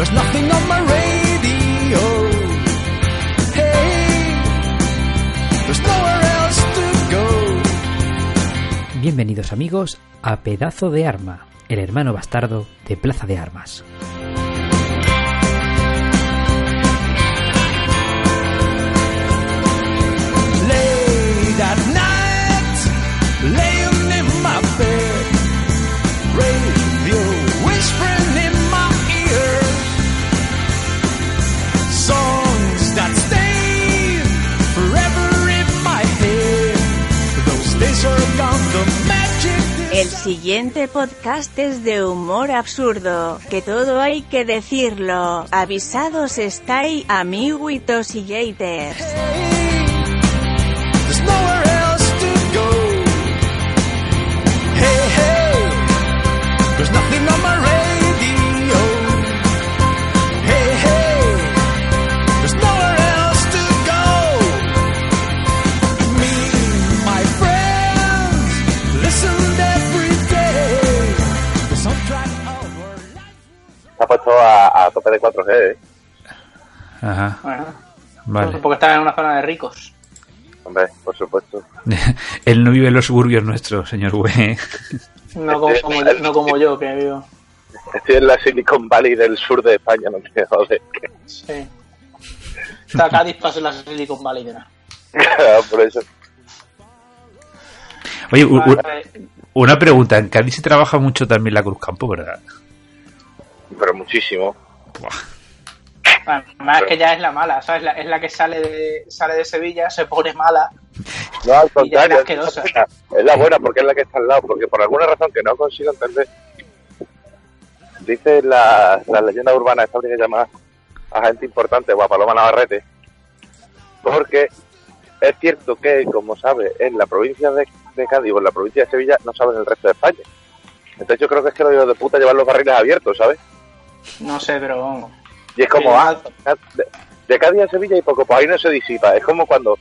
There's nothing on my radio. Hey, there's nowhere else to go. Bienvenidos amigos a Pedazo de Arma, el hermano bastardo de Plaza de Armas. El siguiente podcast es de humor absurdo, que todo hay que decirlo. Avisados estáis, amiguitos y haters. Puesto a tope de 4G, ¿eh? Ajá. Bueno, vale. Porque está en una zona de ricos. Hombre, por supuesto. Él no vive en los suburbios nuestros, señor güey. No como yo, que vivo. Estoy en la Silicon Valley del sur de España, no me joder. Sí. Está Cádiz pasa en la Silicon Valley, ¿verdad? Por eso. Oye, una pregunta. En Cádiz se trabaja mucho también la Cruzcampo, ¿verdad? Pero muchísimo. Además que ya es la mala, ¿sabes? Es la que sale de Sevilla, se pone mala. No, al contrario, es la buena porque es la que está al lado, porque por alguna razón que no consigo entender. Dice la leyenda urbana, esta habría que llamar a gente importante o a Paloma Navarrete, porque es cierto que, como sabes, en la provincia de Cádiz o en la provincia de Sevilla no sabes el resto de España. Entonces yo creo que es que lo de puta llevar los barriles abiertos, ¿sabes? No sé, pero vamos. Y es como, de Cádiz a Sevilla y poco, pues ahí no se disipa. Es como cuando,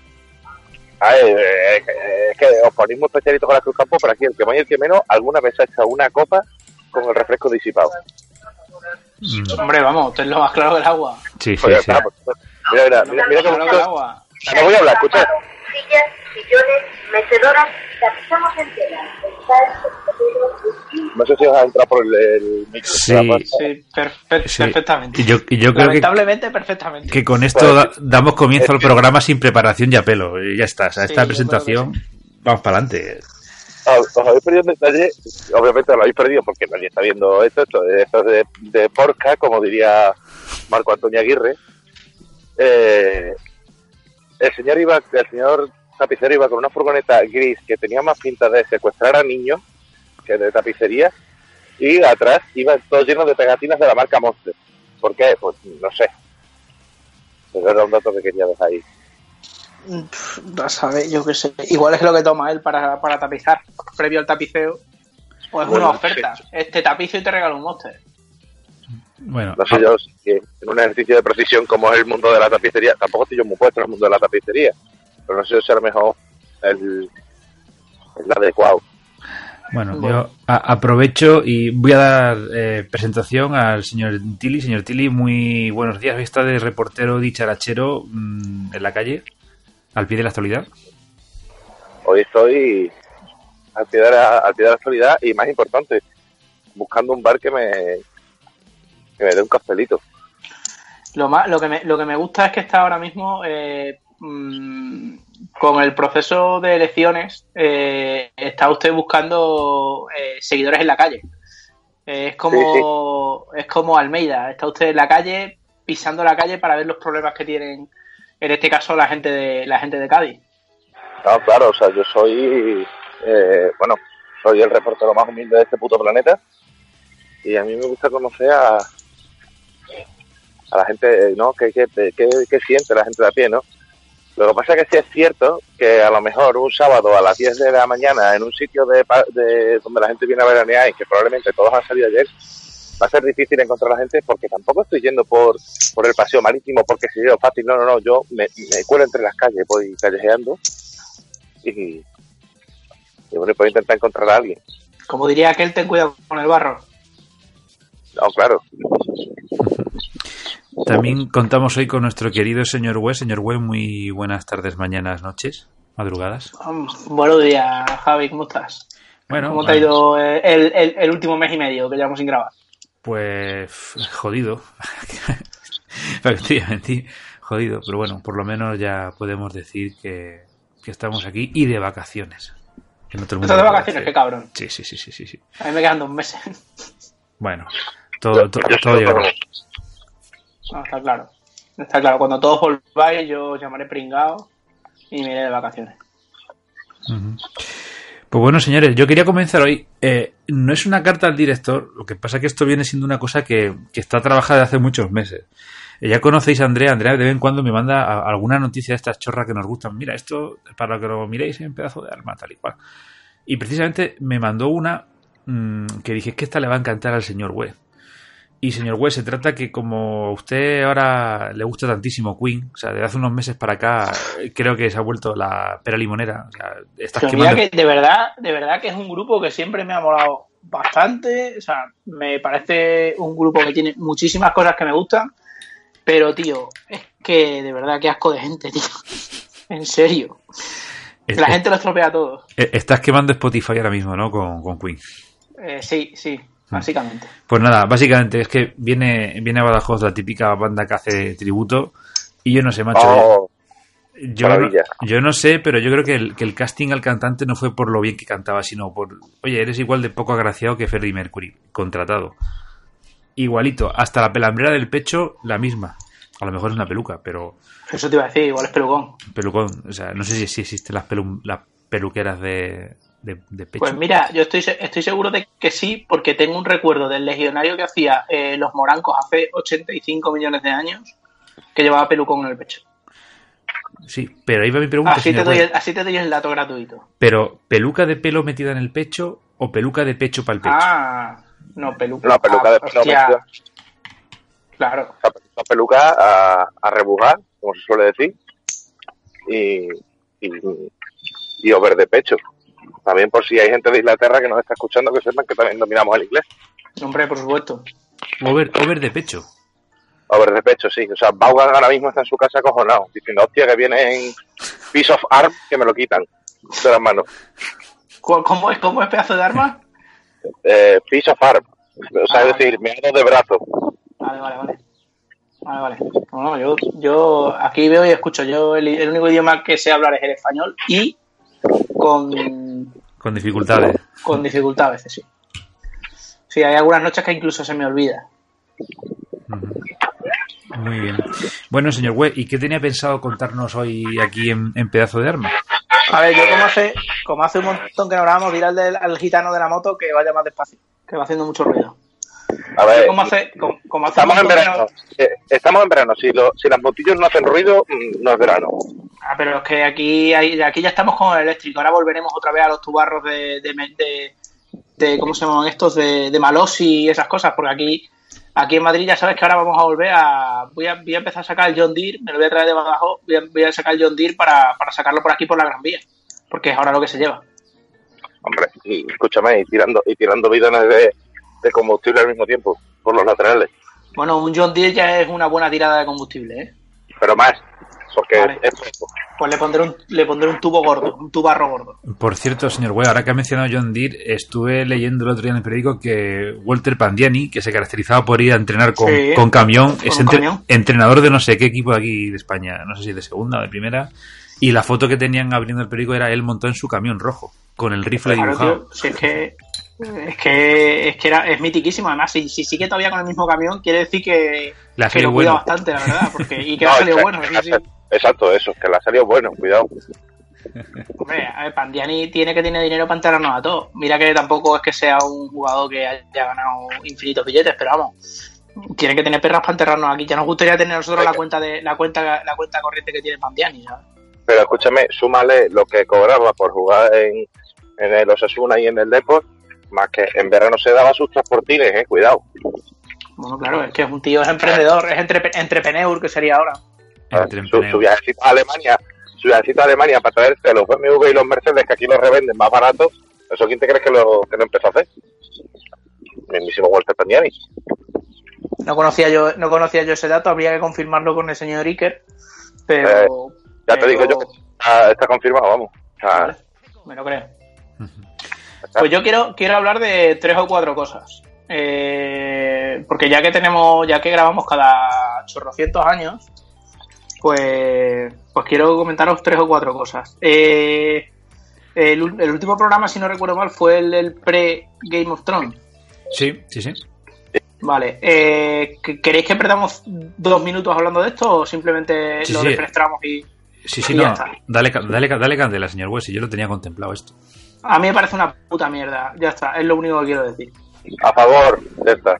es que os ponemos especialitos con la Cruzcampo, pero aquí el que más y el que menos, alguna vez ha hecho una copa con el refresco disipado. Hombre, vamos, tú es lo más claro del agua. Sí, sí, oye, sí. Vamos, mira cómo claro el agua. No voy a hablar, escucha. Sillas, sillones, mecedoras, tapizamos enteras. No sé si vas a entrar por el micro. Sí, perfectamente. Yo creo lamentablemente, que, perfectamente. Que con esto damos comienzo al programa sin preparación y a pelo. Y ya está. O sea, esta presentación, vamos para adelante. Os habéis perdido un detalle. Obviamente lo habéis perdido porque nadie está viendo esto. Esto es de porca, como diría Marco Antonio Aguirre. El señor tapicero iba con una furgoneta gris que tenía más pinta de secuestrar a niños que de tapicería, y atrás iba todo lleno de pegatinas de la marca Monster. ¿Por qué? Pues no sé. Pero era un dato que quería dejar ahí. No sabe, yo qué sé. Igual es lo que toma él para tapizar, previo al tapiceo. O es una oferta. Sí. Este tapizo y te regalo un Monster. Bueno, no sé yo, en un ejercicio de precisión como es el mundo de la tapicería, tampoco estoy yo muy puesto en el mundo de la tapicería, pero no sé si a lo mejor el adecuado. Bueno, yo aprovecho y voy a dar presentación al señor Tilly. Señor Tilly, muy buenos días. Hoy está de reportero dicharachero en la calle, al pie de la actualidad. Hoy estoy al pie de la actualidad y, más importante, buscando un bar que me dé un cafelito. Lo que me gusta es que está ahora mismo con el proceso de elecciones, está usted buscando seguidores en la calle. Es como Almeida, está usted en la calle, pisando la calle para ver los problemas que tienen, en este caso, la gente de Cádiz. No, claro, o sea, yo soy el reportero más humilde de este puto planeta y a mí me gusta conocer a la gente, ¿no? ¿Qué siente la gente de a pie, no? Lo que pasa es que sí es cierto que a lo mejor un sábado a las 10 de la mañana en un sitio de donde la gente viene a veranear y que probablemente todos han salido ayer, va a ser difícil encontrar a la gente porque tampoco estoy yendo por el paseo marítimo porque si yo fácil, no, yo me cuelo entre las calles, voy callejeando y bueno, puedo intentar encontrar a alguien. Como diría aquel, ten cuidado con el barro. No, claro. También contamos hoy con nuestro querido señor Güe. Señor Güe, muy buenas tardes, mañanas, noches, madrugadas. Buenos días, Javi, ¿cómo estás? Bueno, ¿cómo te ha ido el último mes y medio que llevamos sin grabar? Pues jodido, efectivamente, jodido, pero bueno, por lo menos ya podemos decir que estamos aquí y de vacaciones. ¿Estás de vacaciones? ¡Qué cabrón! Sí. A mí me quedan 2 meses. Bueno, todo llegará. No, está claro. Está claro, cuando todos volváis yo os llamaré pringao y me iré de vacaciones. Uh-huh. Pues bueno, señores, yo quería comenzar hoy. No es una carta al director, lo que pasa es que esto viene siendo una cosa que está trabajada hace muchos meses. Ya conocéis a Andrea. Andrea de vez en cuando me manda alguna noticia de estas chorras que nos gustan. Mira, esto, para que lo miréis, es un pedazo de arma, tal y cual. Y precisamente me mandó una que dije, es que esta le va a encantar al señor Güe. Y señor Güe, se trata que como a usted ahora le gusta tantísimo Queen, o sea, desde hace unos meses para acá creo que se ha vuelto la pera limonera. O sea, estás quemando... Mira que de verdad que es un grupo que siempre me ha molado bastante, o sea, me parece un grupo que tiene muchísimas cosas que me gustan, pero tío, es que de verdad que asco de gente, tío. En serio. La gente lo estropea a todos. Estás quemando Spotify ahora mismo, ¿no? Con Queen. Sí. Básicamente. Pues nada, básicamente es que viene a Badajoz la típica banda que hace tributo y yo no sé, macho. Oh, yo no sé, pero yo creo que el casting al cantante no fue por lo bien que cantaba, sino por, oye, eres igual de poco agraciado que Freddie Mercury, contratado. Igualito, hasta la pelambrera del pecho, la misma. A lo mejor es una peluca, pero... Eso te iba a decir, igual es pelucón. Pelucón, o sea, no sé si existen las peluqueras de pecho. Pues mira, yo estoy seguro de que sí, porque tengo un recuerdo del legionario que hacía los Morancos hace 85 millones de años, que llevaba pelucón en el pecho. Sí, pero ahí va mi pregunta. Así te doy el dato gratuito. Pero, ¿peluca de pelo metida en el pecho o peluca de pecho para el pecho? Ah, no, peluca. La peluca de pelo metida. Claro. La peluca a rebujar, como se suele decir, y over de pecho. También por si hay gente de Inglaterra que nos está escuchando, que sepan que también dominamos el inglés. Hombre, por supuesto. Over de pecho. Over de pecho, sí. O sea, Vaughan ahora mismo está en su casa acojonado, diciendo, hostia, que vienen piece of arm que me lo quitan de las manos. ¿Cómo es pedazo de arma? Piece of arm. O sea, es decir, menos de brazo. Vale. Bueno, yo aquí veo y escucho. Yo el único idioma que sé hablar es el español y... Con dificultades. Con dificultad a veces, sí. Sí, hay algunas noches que incluso se me olvida. Muy bien. Bueno, señor Güe, ¿y qué tenía pensado contarnos hoy aquí en Pedazo de Arma? A ver, yo como hace un montón que no grabamos, diré al gitano de la moto que vaya más despacio, que va haciendo mucho ruido. A ver, como hace estamos en verano. Estamos en verano. Si las motillos no hacen ruido, no es verano. Ah, pero es que aquí ya estamos con el eléctrico. Ahora volveremos otra vez a los tubarros de ¿cómo se llaman estos? De Malos y esas cosas. Porque aquí en Madrid ya sabes que ahora vamos a volver a... Voy a empezar a sacar el John Deere. Me lo voy a traer de Badajoz. Voy a sacar el John Deere para sacarlo por aquí, por la Gran Vía. Porque es ahora lo que se lleva. Hombre, y escúchame, y tirando bidones de combustible al mismo tiempo, por los laterales. Bueno, un John Deere ya es una buena tirada de combustible, ¿eh? Pero más, porque vale. Es poco. Pues le pondré un tubo gordo, un tubarro gordo. Por cierto, señor Güe, ahora que ha mencionado John Deere, estuve leyendo el otro día en el periódico que Walter Pandiani, que se caracterizaba por ir a entrenar con camión, es entrenador de no sé qué equipo de aquí de España, no sé si de segunda o de primera, y la foto que tenían abriendo el periódico era él montado en su camión rojo, con el rifle dibujado. Tío, si es que es mitiquísimo, además, si sigue todavía con el mismo camión, quiere decir que lo cuida bastante, la verdad, y que le ha salido bueno. Sí. Exacto, eso, que le ha salido bueno, cuidado. Hombre, a ver, Pandiani tiene que tener dinero para enterrarnos a todos. Mira que tampoco es que sea un jugador que haya ganado infinitos billetes, pero vamos, tiene que tener perras para enterrarnos aquí. Ya nos gustaría tener nosotros la cuenta corriente que tiene Pandiani, ¿sabes? Pero escúchame, súmale lo que cobraba por jugar en el Osasuna y en el Depor, más que en verano se daba sus transportines, cuidado. Bueno, claro, es que es un tío, es emprendedor, es entrepreneur, que sería ahora. Su viajecito a Alemania, para traerse los BMW y los Mercedes, que aquí los revenden más baratos, ¿eso quién te crees que lo empezó a hacer? El mismísimo Walter Pandiani. No conocía yo ese dato, habría que confirmarlo con el señor Iker, pero... ya te digo yo que está confirmado, vamos. Ah. Me lo creo. Pues yo quiero hablar de 3 o 4 cosas. Porque ya que grabamos cada 800 años, pues quiero comentaros 3 o 4 cosas. El último programa, si no recuerdo mal, fue el pre-Game of Thrones. Sí. Vale, ¿queréis que perdamos 2 minutos hablando de esto o simplemente lo refrescamos y... Sí, ya está. Dale candela, señor Wes, si yo lo tenía contemplado esto. A mí me parece una puta mierda, ya está, es lo único que quiero decir. A favor, ya está.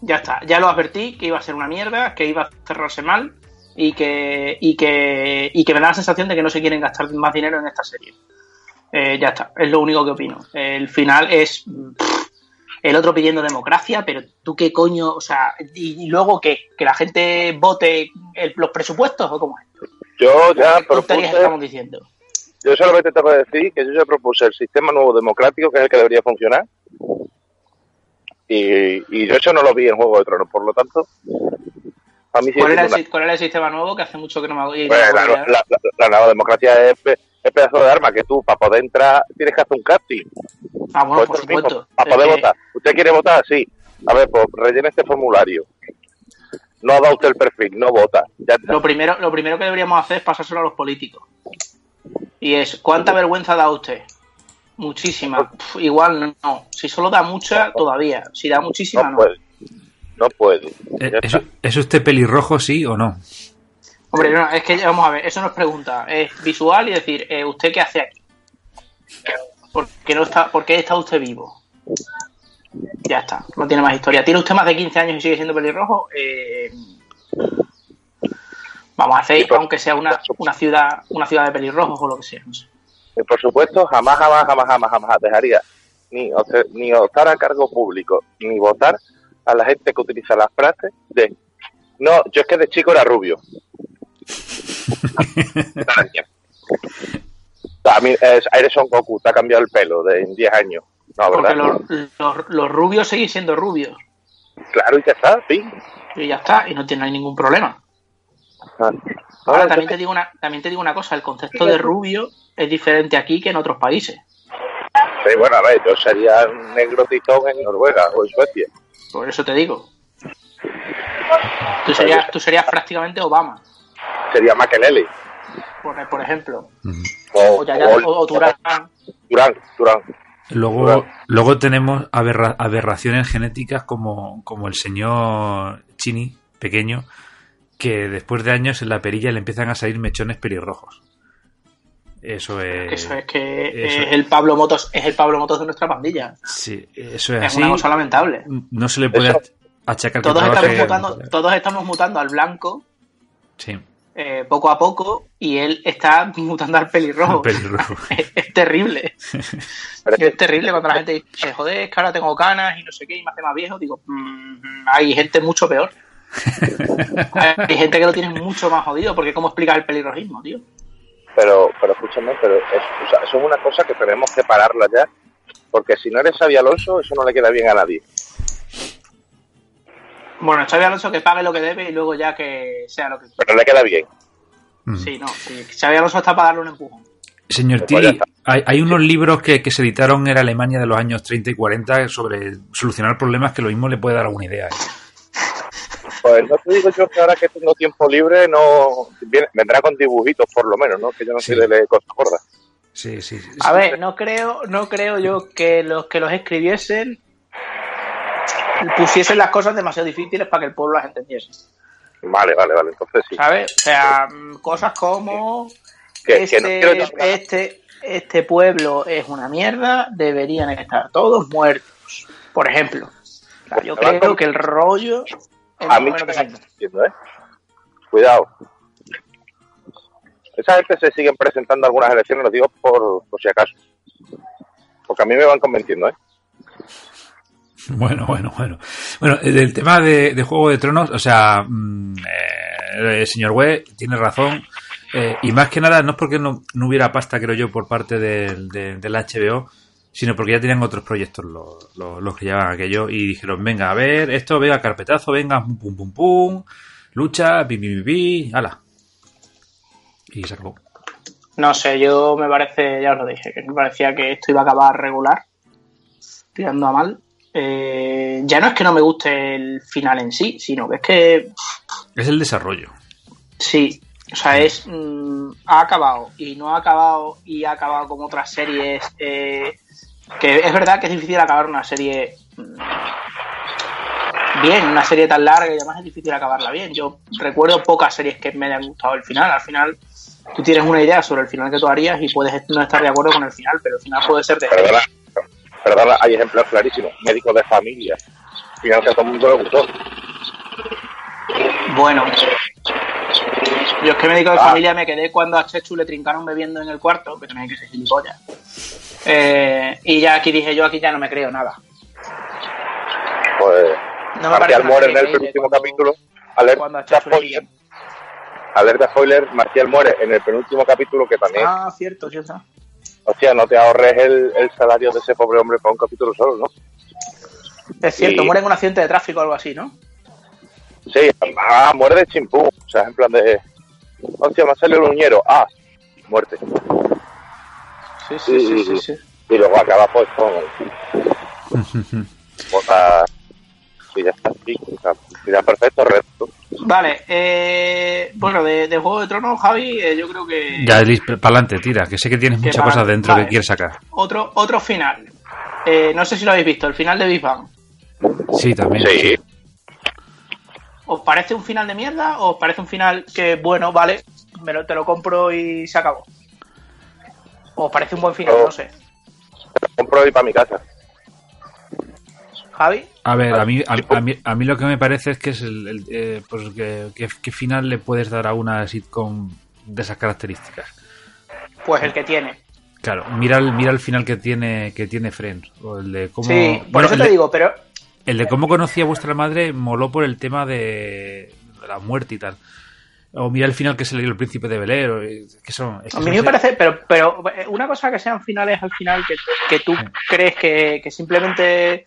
Ya está, ya lo advertí que iba a ser una mierda, que iba a cerrarse mal y que me da la sensación de que no se quieren gastar más dinero en esta serie. Ya está, es lo único que opino. El final es... el otro pidiendo democracia, pero tú qué coño, o sea, y luego qué, que la gente vote los presupuestos o cómo es. Yo ya propuse, estamos diciendo. Yo solamente te voy a decir que yo ya propuse el sistema nuevo democrático, que es el que debería funcionar, y yo eso no lo vi en Juego de Tronos, por lo tanto, a mí sí. ¿Cuál era el sistema nuevo que hace mucho que no me hago? La nueva democracia es Pedazo de Arma, que tú, para poder entrar, tienes que hacer un casting. Ah, bueno, por supuesto. Para poder votar. ¿Usted quiere votar? Sí. A ver, pues rellena este formulario. No ha dado usted el perfil, no vota. Ya está. Lo primero que deberíamos hacer es pasárselo a los políticos. Y es, ¿cuánta vergüenza da usted? Muchísima. Pff, igual no. Si solo da mucha, todavía. Si da muchísima, no. No puede. ¿Es usted pelirrojo, sí o no? Hombre, no, es que vamos a ver, eso no es pregunta, es visual y decir, ¿usted qué hace aquí? ¿Por qué está usted vivo? Ya está, no tiene más historia. ¿Tiene usted más de 15 años y sigue siendo pelirrojo? Vamos a hacer, por, aunque sea una ciudad de pelirrojos o lo que sea, no sé. Y por supuesto, jamás dejaría ni optar a cargo público, ni votar a la gente que utiliza las frases de, no, yo es que de chico era rubio. A mí, Son Goku, te ha cambiado el pelo en 10 años. No, porque los rubios siguen siendo rubios. Claro, y ya está, sí. Y ya está, y no tiene ningún problema. Ahora, también te digo una cosa, el concepto de rubio es diferente aquí que en otros países. Sí, bueno, a ver, yo sería negro titón en Noruega o en Suecia. Por eso te digo. Tú serías prácticamente Obama. Sería Makelele. Por ejemplo. Uh-huh. O Durán. Luego tenemos aberraciones genéticas como el señor Chini, pequeño, que después de años en la perilla le empiezan a salir mechones pelirrojos. Eso es el Pablo Motos de nuestra pandilla. Sí, eso es así. Es una cosa lamentable. No se le puede achacar. Todos estamos mutando al blanco. Sí. Poco a poco, y él está mutando al pelirrojo. Es terrible. Es terrible cuando la gente dice, joder, es que ahora tengo canas y no sé qué, y me hace más viejo. Digo, hay gente mucho peor. Hay gente que lo tiene mucho más jodido, porque ¿cómo explicas el pelirrojismo, tío? Pero escúchame, eso es una cosa que tenemos que pararla ya, porque si no eres Xabi Alonso, eso no le queda bien a nadie. Bueno, Xabi Alonso que pague lo que debe y luego ya que sea lo que quiera. Pero le queda bien. Sí, no. Xabi Alonso está para darle un empujón. Señor Tiri, hay unos libros que se editaron en Alemania de los años 30 y 40 sobre solucionar problemas que lo mismo le puede dar alguna idea. Pues no te digo yo que ahora que tengo tiempo libre no vendrá con dibujitos por lo menos, ¿no? Que yo no sé de leer cosas gordas. Sí. A ver, no creo yo que los escribiesen pusiesen las cosas demasiado difíciles para que el pueblo las entendiese. Vale, entonces sí. ¿Sabes? O sea, cosas como este pueblo es una mierda, deberían estar todos muertos, por ejemplo. O sea, yo creo que el rollo es a mí que está diciendo, Cuidado. Esa gente se siguen presentando algunas elecciones, lo digo por si acaso. Porque a mí me van convenciendo, Bueno, del tema de Juego de Tronos, o sea, el señor Webb tiene razón, y más que nada, no es porque no hubiera pasta, creo yo, por parte del HBO, sino porque ya tenían otros proyectos los que llevaban aquello y dijeron, venga, a ver, esto, venga, carpetazo, venga, pum, pum, pum, lucha, pim, pim, pim, ala. Y se acabó. No sé, yo me parece, ya os lo dije, que me parecía que esto iba a acabar regular, tirando a mal. Ya no es que no me guste el final en sí, sino que es que... Es el desarrollo. Sí, o sea, es... ha acabado y no ha acabado y ha acabado como otras series... que es verdad que es difícil acabar una serie bien, una serie tan larga y además es difícil acabarla bien. Yo recuerdo pocas series que me hayan gustado el final. Al final tú tienes una idea sobre el final que tú harías y puedes no estar de acuerdo con el final, pero el final puede ser de... Perdona, hay ejemplos clarísimos. Médicos de Familia, final que a todo el mundo le gustó. Bueno, yo es que Médico de Familia me quedé cuando a Chechu le trincaron bebiendo en el cuarto, que tenéis que ser gilipollas. Y ya aquí dije yo, aquí ya no me creo nada. Pues no me Marcial muere en el penúltimo capítulo. Alerta spoiler. Alerta spoiler, Marcial muere en el penúltimo capítulo que también... Ah, cierto, sí está. Hostia, no te ahorres el salario de ese pobre hombre para un capítulo solo, ¿no? Es cierto, muere en un accidente de tráfico o algo así, ¿no? Sí, muere de chimpú, o sea, en plan de... Hostia, me ha salido el uñero, muerte. Sí. Y luego acaba pues con... Y ya está, y ya perfecto, resto. Vale, bueno, de Juego de Tronos, Javi, yo creo que... Ya, Elis, para adelante, tira, que sé que tienes muchas cosas dentro que quieres sacar. Otro final. No sé si lo habéis visto, el final de Big Bang. Sí, también. Sí. ¿Os parece un final de mierda o os parece un final que, bueno, vale, te lo compro y se acabó? ¿O os parece un buen final? No sé. Te lo compro y para mi casa. ¿Javi? A ver, a mí lo que me parece es que es pues ¿qué final le puedes dar a una sitcom de esas características? Pues el que tiene. Claro, mira el final que tiene Friends. O el de cómo... Sí, por eso te digo, pero... El de cómo conocí a vuestra madre moló por el tema de la muerte y tal. O mira el final que se le dio el príncipe de Belero. Que son, a mí me parece... Pero una cosa que sean finales al final que tú crees que simplemente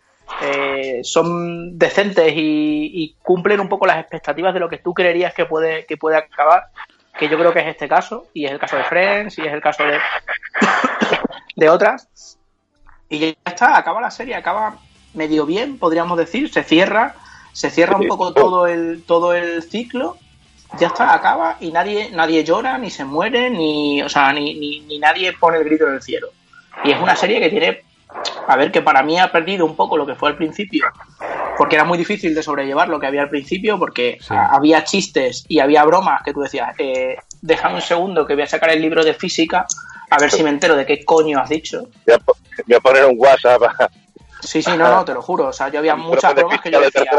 son decentes y cumplen un poco las expectativas de lo que tú creerías que puede acabar. Que yo creo que es este caso. Y es el caso de Friends. Y es el caso de otras. Y ya está. Acaba la serie. Acaba... medio bien, podríamos decir, se cierra un poco todo el ciclo, ya está, acaba y nadie llora, ni se muere, ni, o sea, ni nadie pone el grito en el cielo. Y es una serie que tiene, a ver, que para mí ha perdido un poco lo que fue al principio, porque era muy difícil de sobrellevar lo que había al principio, porque sí, había chistes y había bromas que tú decías, déjame un segundo que voy a sacar el libro de física, a ver si me entero de qué coño has dicho. Voy a poner un WhatsApp. Sí, no, te lo juro. O sea, yo había muchas bromas que yo decía...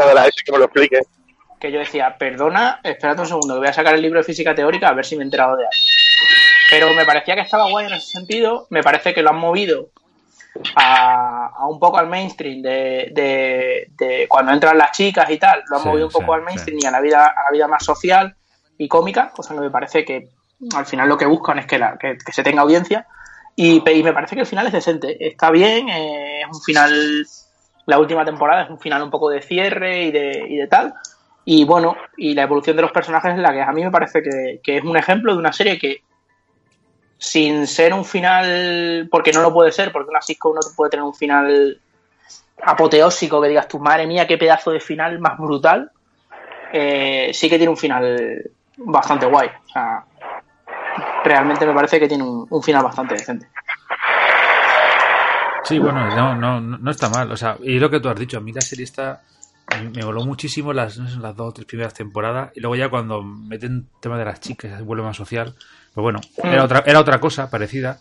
Que yo decía, perdona, espérate un segundo, que voy a sacar el libro de física teórica a ver si me he enterado de algo. Pero me parecía que estaba guay en ese sentido. Me parece que lo han movido a un poco al mainstream de cuando entran las chicas y tal. Lo han movido un poco al mainstream y a la vida más social y cómica. Cosa que me parece que al final lo que buscan es que se tenga audiencia. Y me parece que el final es decente, está bien, es un final, la última temporada es un final un poco de cierre y de tal, y bueno, y la evolución de los personajes es la que a mí me parece que es un ejemplo de una serie que, sin ser un final, porque no lo puede ser, porque una sitcom no puede tener un final apoteósico que digas tú, madre mía, qué pedazo de final más brutal, sí que tiene un final bastante guay, o sea... Realmente me parece que tiene un final bastante decente. Sí, bueno, no está mal. O sea, y lo que tú has dicho, a mí la serie me voló muchísimo las dos o tres primeras temporadas. Y luego ya cuando meten tema de las chicas, se vuelve más social. Pues bueno, era otra cosa parecida.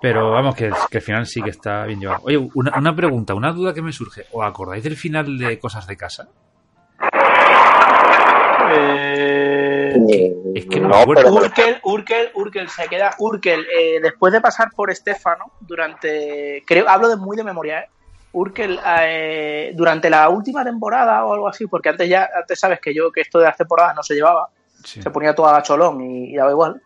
Pero vamos, que el final sí que está bien llevado. Oye, una pregunta, una duda que me surge. ¿Os acordáis del final de Cosas de Casa? Es que no me acuerdo. Urkel se queda. Urkel, después de pasar por Estefano, hablo de muy de memoria, Urkel, durante la última temporada o algo así, porque antes sabes que esto de las temporadas no se llevaba, sí. Se ponía toda a cholón y daba igual.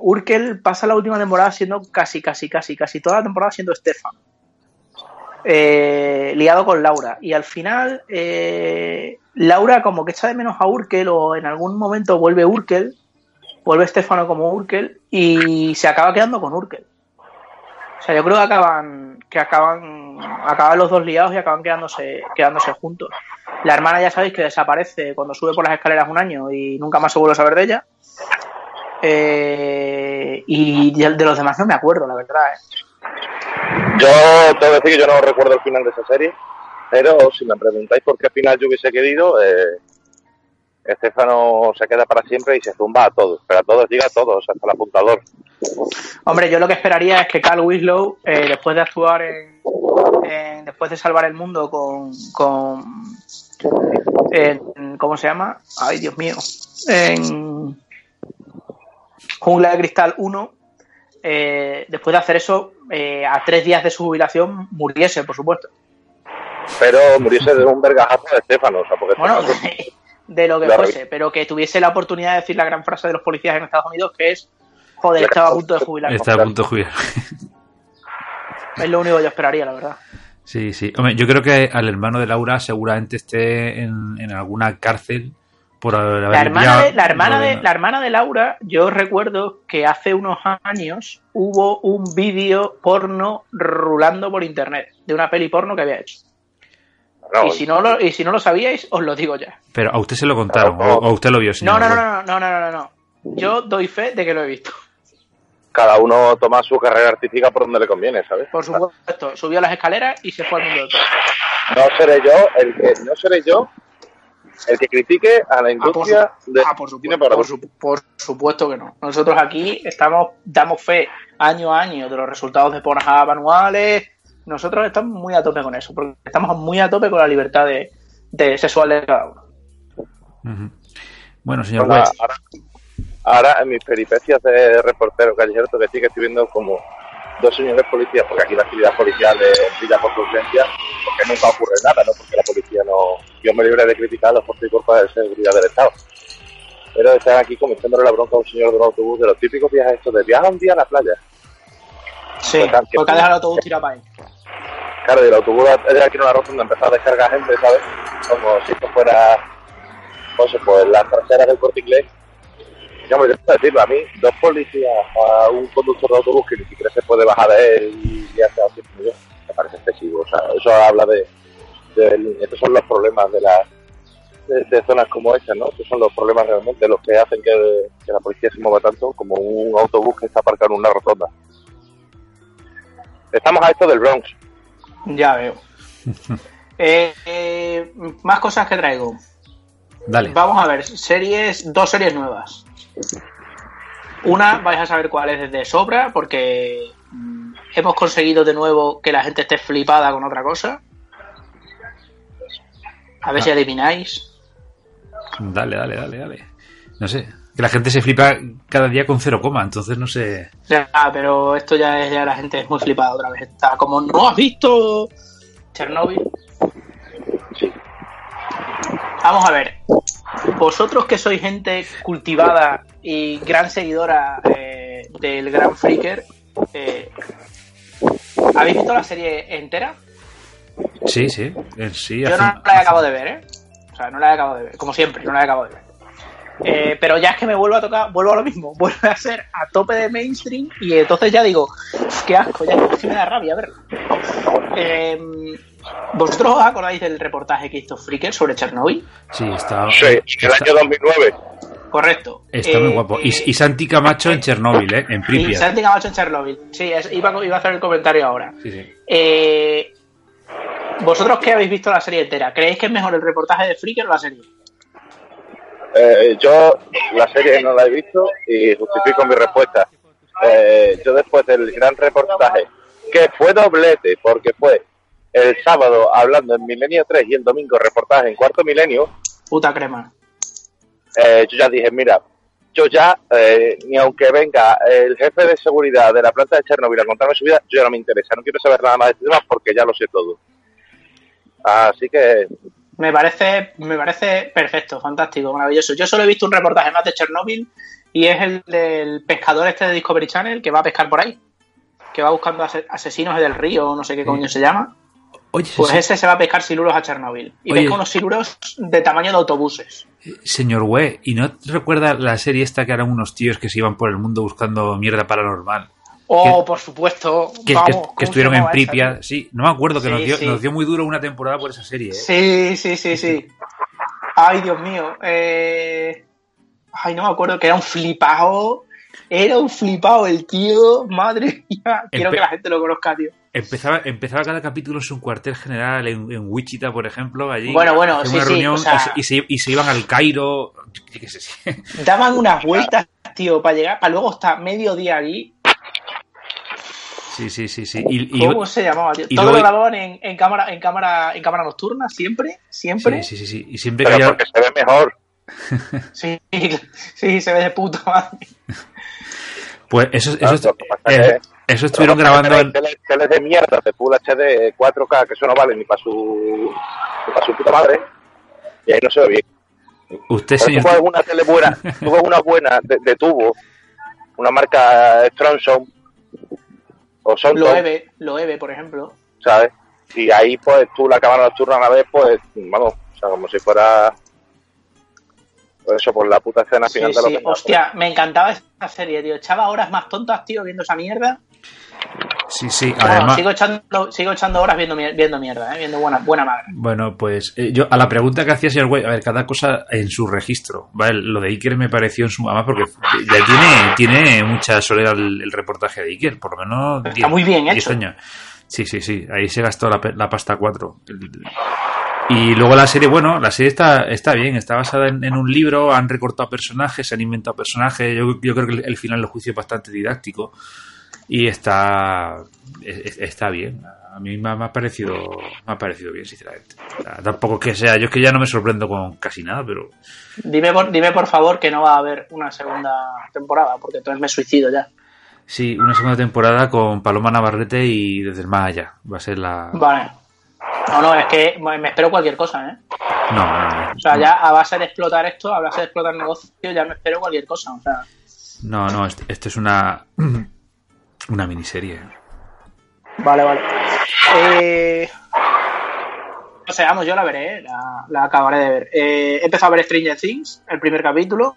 Urkel pasa la última temporada siendo casi toda la temporada siendo Estefan, liado con Laura, y al final Laura como que echa de menos a Urkel, o en algún momento vuelve Urkel, vuelve Estefano como Urkel, y se acaba quedando con Urkel. O sea, yo creo que acaban los dos liados y acaban quedándose juntos. La hermana ya sabéis que desaparece cuando sube por las escaleras un año y nunca más se vuelve a saber de ella. Y de los demás no me acuerdo, la verdad. Yo tengo que decir que yo no recuerdo el final de esa serie, pero si me preguntáis por qué final yo hubiese querido, Estefano se queda para siempre y se zumba a todos, pero a todos llega a todos, hasta el apuntador. Hombre, yo lo que esperaría es que Carl Winslow, después de actuar después de salvar el mundo con ¿cómo se llama? Ay, Dios mío, en Jungla de Cristal 1, después de hacer eso, a 3 días de su jubilación muriese, por supuesto. Pero muriese de un vergajazo de Estefano, o sea, porque bueno, de lo que claro, fuese, pero que tuviese la oportunidad de decir la gran frase de los policías en Estados Unidos, que es: joder, estaba a punto de jubilar. Estaba a punto de jubilar. Es lo único que yo esperaría, la verdad. Sí, sí. Hombre, yo creo que al hermano de Laura seguramente esté en alguna cárcel por haber... La hermana de Laura, yo recuerdo que hace unos años hubo un vídeo porno rulando por internet de una peli porno que había hecho. No, y si no lo sabíais, os lo digo ya. Pero a usted se lo contaron, o a usted lo vio. No. Yo doy fe de que lo he visto. Cada uno toma su carrera artística por donde le conviene, ¿sabes? Por supuesto, subió las escaleras y se fue al mundo de todo. No seré yo el que critique a la industria por supuesto que no. Nosotros aquí damos fe año a año de los resultados de Pornhub anuales. Nosotros estamos muy a tope con eso, porque estamos muy a tope con la libertad de sexual de cada uno. Uh-huh. Bueno, señor West. Ahora, en mis peripecias de reportero callejero, te decía que estoy viendo como 2 señores policías, porque aquí la actividad policial es brilla por su ausencia, porque nunca ocurre nada, ¿no? Porque la policía no... Yo me libre de criticar a los fuerzas y cuerpos de seguridad del Estado. Pero están aquí comentándole la bronca a un señor de un autobús de los típicos viajes estos de viaja un día a la playa. Sí, porque ha dejado el autobús tirado para ahí. Claro, y el autobús era aquí en una ronda donde empezaba a descargar gente, ¿sabes? Como si esto fuera, pues las traseras del Corte Inglés. Ya me tengo que decirlo, a mí, 2 policías a un conductor de autobús que ni siquiera se puede bajar de él y ya se ha dado, me parece excesivo. O sea, eso habla de estos son los problemas de zonas como estas, ¿no? Estos son los problemas realmente los que hacen que la policía se mueva tanto, como un autobús que está aparcado en una rotonda. Estamos a esto del Bronx. Ya veo. Más cosas que traigo. Dale. Vamos a ver, 2 series nuevas. Una vais a saber cuál es desde sobra, porque hemos conseguido de nuevo que la gente esté flipada con otra cosa. A ver si adivináis. Dale. No sé, que la gente se flipa cada día con 0,, entonces no sé... Ya, pero esto ya la gente es muy flipada otra vez. Está como, ¿no has visto Chernobyl? Sí. Vamos a ver, vosotros que sois gente cultivada y gran seguidora del gran Freaker, ¿habéis visto la serie entera? Sí. Yo no la acabo de ver, ¿eh? O sea, no la acabo de ver, como siempre, no la acabo de ver. Pero ya es que me vuelvo a lo mismo, vuelvo a ser a tope de mainstream y entonces ya digo, qué asco, ya es que me da rabia verlo. ¿Vosotros os acordáis del reportaje que hizo Freaker sobre Chernobyl? Sí, estaba... Sí, el año 2009. Correcto. Está muy guapo. Y Santi Camacho en Chernobyl, en Pripyat. Y Santi Camacho en Chernobyl, sí, iba a hacer el comentario ahora. Sí. ¿Vosotros que habéis visto la serie entera? ¿Creéis que es mejor el reportaje de Freaker o la serie? Yo la serie no la he visto y justifico mi respuesta. Yo después del gran reportaje, que fue doblete, porque fue el sábado hablando en Milenio 3 y el domingo reportaje en Cuarto Milenio. Puta crema. Yo ya dije, mira, ni aunque venga el jefe de seguridad de la planta de Chernobyl a contarme su vida, yo ya no me interesa, no quiero saber nada más de este tema porque ya lo sé todo. Así que... Me parece perfecto, fantástico, maravilloso. Yo solo he visto un reportaje más de Chernobyl y es el del pescador este de Discovery Channel que va a pescar por ahí, que va buscando asesinos del río, no sé qué coño se llama. Oye, pues ese se va a pescar siluros a Chernobyl. Y pesca unos siluros de tamaño de autobuses. Señor Güey, ¿y no te recuerda la serie esta que eran unos tíos que se iban por el mundo buscando mierda paranormal? Oh, que, por supuesto. Que estuvieron en Pripyat. Sí, no me acuerdo, que nos dio muy duro una temporada por esa serie, ¿eh? Sí. Ay, Dios mío. Ay, no me acuerdo, que era un flipado. Era un flipado el tío, madre mía. Quiero que la gente lo conozca, tío. Empezaba cada capítulo su cuartel general en Wichita, por ejemplo, allí. Bueno, sí, una reunión, o sea, y se iban al Cairo. ¿Qué sé? Daban unas vueltas, tío, para llegar, para luego estar mediodía allí. Sí. ¿Cómo se llamaba, tío? Todo lo grababan en cámara nocturna, siempre. Sí. Y siempre pero porque se ve mejor. sí, se ve de puta madre. Pues eso estuvieron grabando en teles de mierda, de Full HD 4K, que eso no vale ni para su puta madre. Y ahí no se ve bien. Usted, señor, tuvo alguna tele buena, tuvo una buena de tubo, una marca Strongson o Sonto. Loewe, por ejemplo. ¿Sabes? Y ahí pues tú la cámara nocturna a la vez, pues vamos, o sea, como si fuera eso, por la puta escena final de los... Hostia, me encantaba esa serie, tío. Echaba horas más tontas, tío, viendo esa mierda. Sí, además... Bueno, sigo echando horas viendo mierda, ¿eh? Viendo buena madre. Bueno, pues yo a la pregunta que hacía, señor Güey, a ver, cada cosa en su registro, ¿vale? Lo de Iker me pareció en su... Además, porque ya tiene mucha soledad el reportaje de Iker, por lo menos... Está 10, muy bien 10 hecho. Años. Sí, ahí se gastó la pasta 4. Y luego la serie, bueno, la serie está bien, está basada en un libro, han recortado personajes, se han inventado personajes, yo creo que el final del juicio es bastante didáctico y está bien, a mí me ha parecido bien, sinceramente. O sea, tampoco es que sea, yo es que ya no me sorprendo con casi nada, pero... Dime por favor que no va a haber una segunda temporada, porque entonces me suicido ya. Sí, una segunda temporada con Paloma Navarrete y Desde el Más Allá, va a ser la... Vale. No, es que me espero cualquier cosa, ¿eh? No. O sea, ya a base de explotar esto, a base de explotar negocios, ya me espero cualquier cosa, o sea... No, esto es una miniserie. Vale. O sea, vamos, yo la veré, la acabaré de ver. He empezado a ver Stranger Things, el primer capítulo.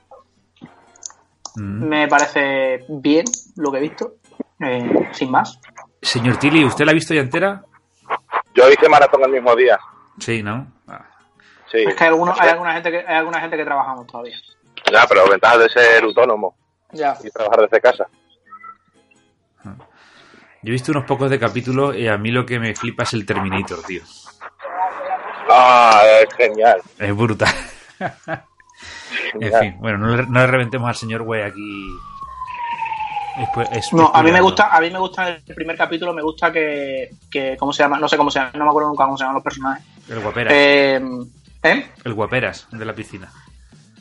Me parece bien lo que he visto, sin más. Señor Tilly, ¿usted la ha visto ya entera? Yo hice maratón el mismo día. Sí, ¿no? Ah. Sí. Es que hay alguna gente que trabajamos todavía. Ya, pero la ventaja de ser autónomo. Ya. Y trabajar desde casa. Yo he visto unos pocos de capítulos y a mí lo que me flipa es el Terminator, tío. Ah, es genial. Es brutal. En fin, bueno, no le reventemos al señor Güey aquí. No, a mí me gusta el primer capítulo, me gusta que ¿cómo se llama? No sé cómo se llama, no me acuerdo nunca cómo se llaman los personajes. El guaperas. El guaperas de la piscina.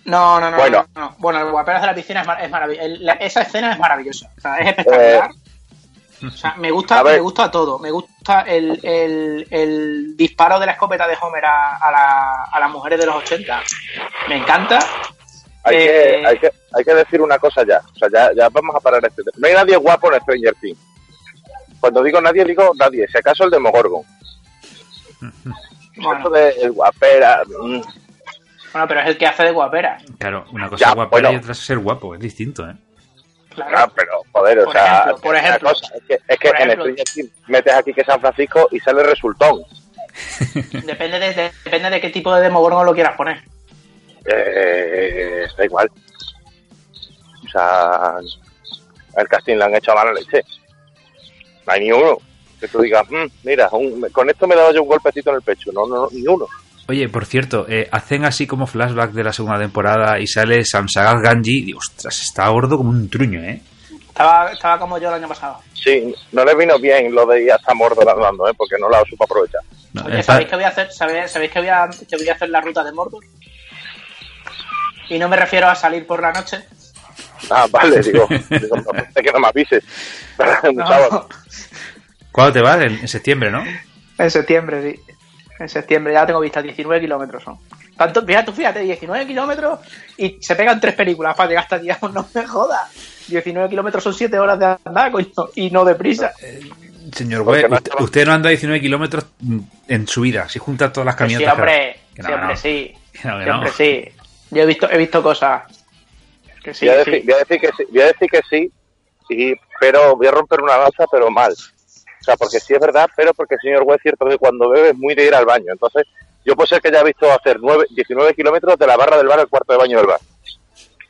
No. Bueno, no. Bueno, el guaperas de la piscina es maravilloso. Esa escena es maravillosa, o sea, es espectacular. O sea, me gusta todo. Me gusta el disparo de la escopeta de Homer a las mujeres de los 80. Me encanta. Hay que decir una cosa ya. O sea, ya vamos a parar este tema. No hay nadie guapo en Stranger Things. Cuando digo nadie. Si acaso el Demogorgon. Bueno. Eso de el guapera. Bueno, pero es el que hace de guapera. Claro, una cosa es guapera, bueno, y otra es ser guapo. Es distinto, ¿eh? Claro, no, pero joder, o sea... Por ejemplo. Cosa, es que en Stranger Things metes aquí que San Francisco y sale resultón. Depende de qué tipo de Demogorgon lo quieras poner. Está igual. O sea, el casting le han hecho a mala leche. No hay ni uno que tú digas, mira, con esto me he dado yo un golpecito en el pecho. No, ni uno. Oye, por cierto, hacen así como flashback de la segunda temporada y sale Samsagat Ganji y, ostras, está gordo como un truño, ¿eh? Estaba como yo el año pasado. Sí, no le vino bien lo de ir hasta Mordor hablando, ¿eh? Porque no la supo aprovechar. No, oye, ¿sabéis que voy a hacer la ruta de Mordor? Y no me refiero a salir por la noche. Ah, vale, digo es que no me avises. No. ¿Cuándo te vas? En septiembre, ¿no? En septiembre, sí. En septiembre ya tengo vista, 19 kilómetros son. Tanto, mira tú, fíjate, 19 kilómetros y se pegan 3 películas para llegar hasta allá, no me jodas. 19 kilómetros son 7 horas de andar, coño, y no deprisa. Señor Güey, usted no anda 19 kilómetros en su vida, si junta todas las camionetas. Siempre sí. Yo he visto cosas. Que sí, voy a decir que sí, y, pero voy a romper una lanza, pero mal. O sea, porque sí es verdad, pero porque el señor Güey es cierto que cuando bebe es muy de ir al baño. Entonces, yo puedo ser que haya visto hacer 19 kilómetros de la barra del bar al cuarto de baño del bar.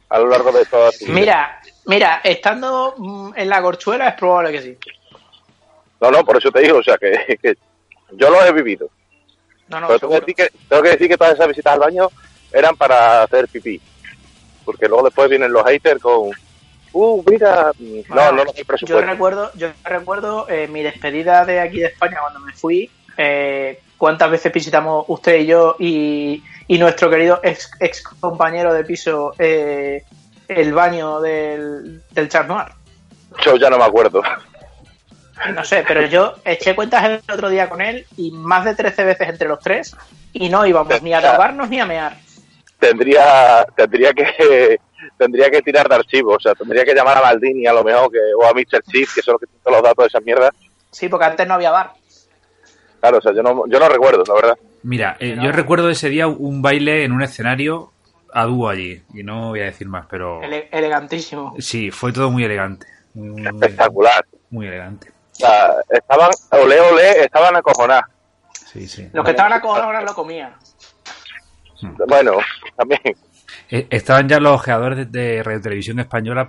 A lo largo de todas. Mira, estando en la Gorchuela es probable que sí. No, por eso te digo, o sea, que yo lo he vivido. Pero tengo que decir que todas esas visitas al baño eran para hacer pipí. Porque luego después vienen los haters con... mira, no hay presupuesto. Yo recuerdo mi despedida de aquí de España cuando me fui, cuántas veces visitamos usted y yo y nuestro querido ex compañero de piso el baño del Chat Noir. Yo ya no me acuerdo. No sé, pero yo eché cuentas el otro día con él y más de 13 veces entre los tres y no íbamos ni a lavarnos ni a mear. Tendría que tirar de archivos, o sea, tendría que llamar a Baldini a lo mejor, o a Mr. Chief, que son los que tienen los datos de esas mierdas. Sí, porque antes no había bar. Claro, o sea, yo no recuerdo, la verdad. Mira, yo recuerdo ese día un baile en un escenario a dúo allí, y no voy a decir más, pero... Elegantísimo. Sí, fue todo muy elegante. Muy espectacular. Muy elegante. O sea, estaban, olé, estaban acojonados. Sí. Los que estaban acojonados lo comían. Bueno, también... Estaban ya los ojeadores de Radio Televisión Española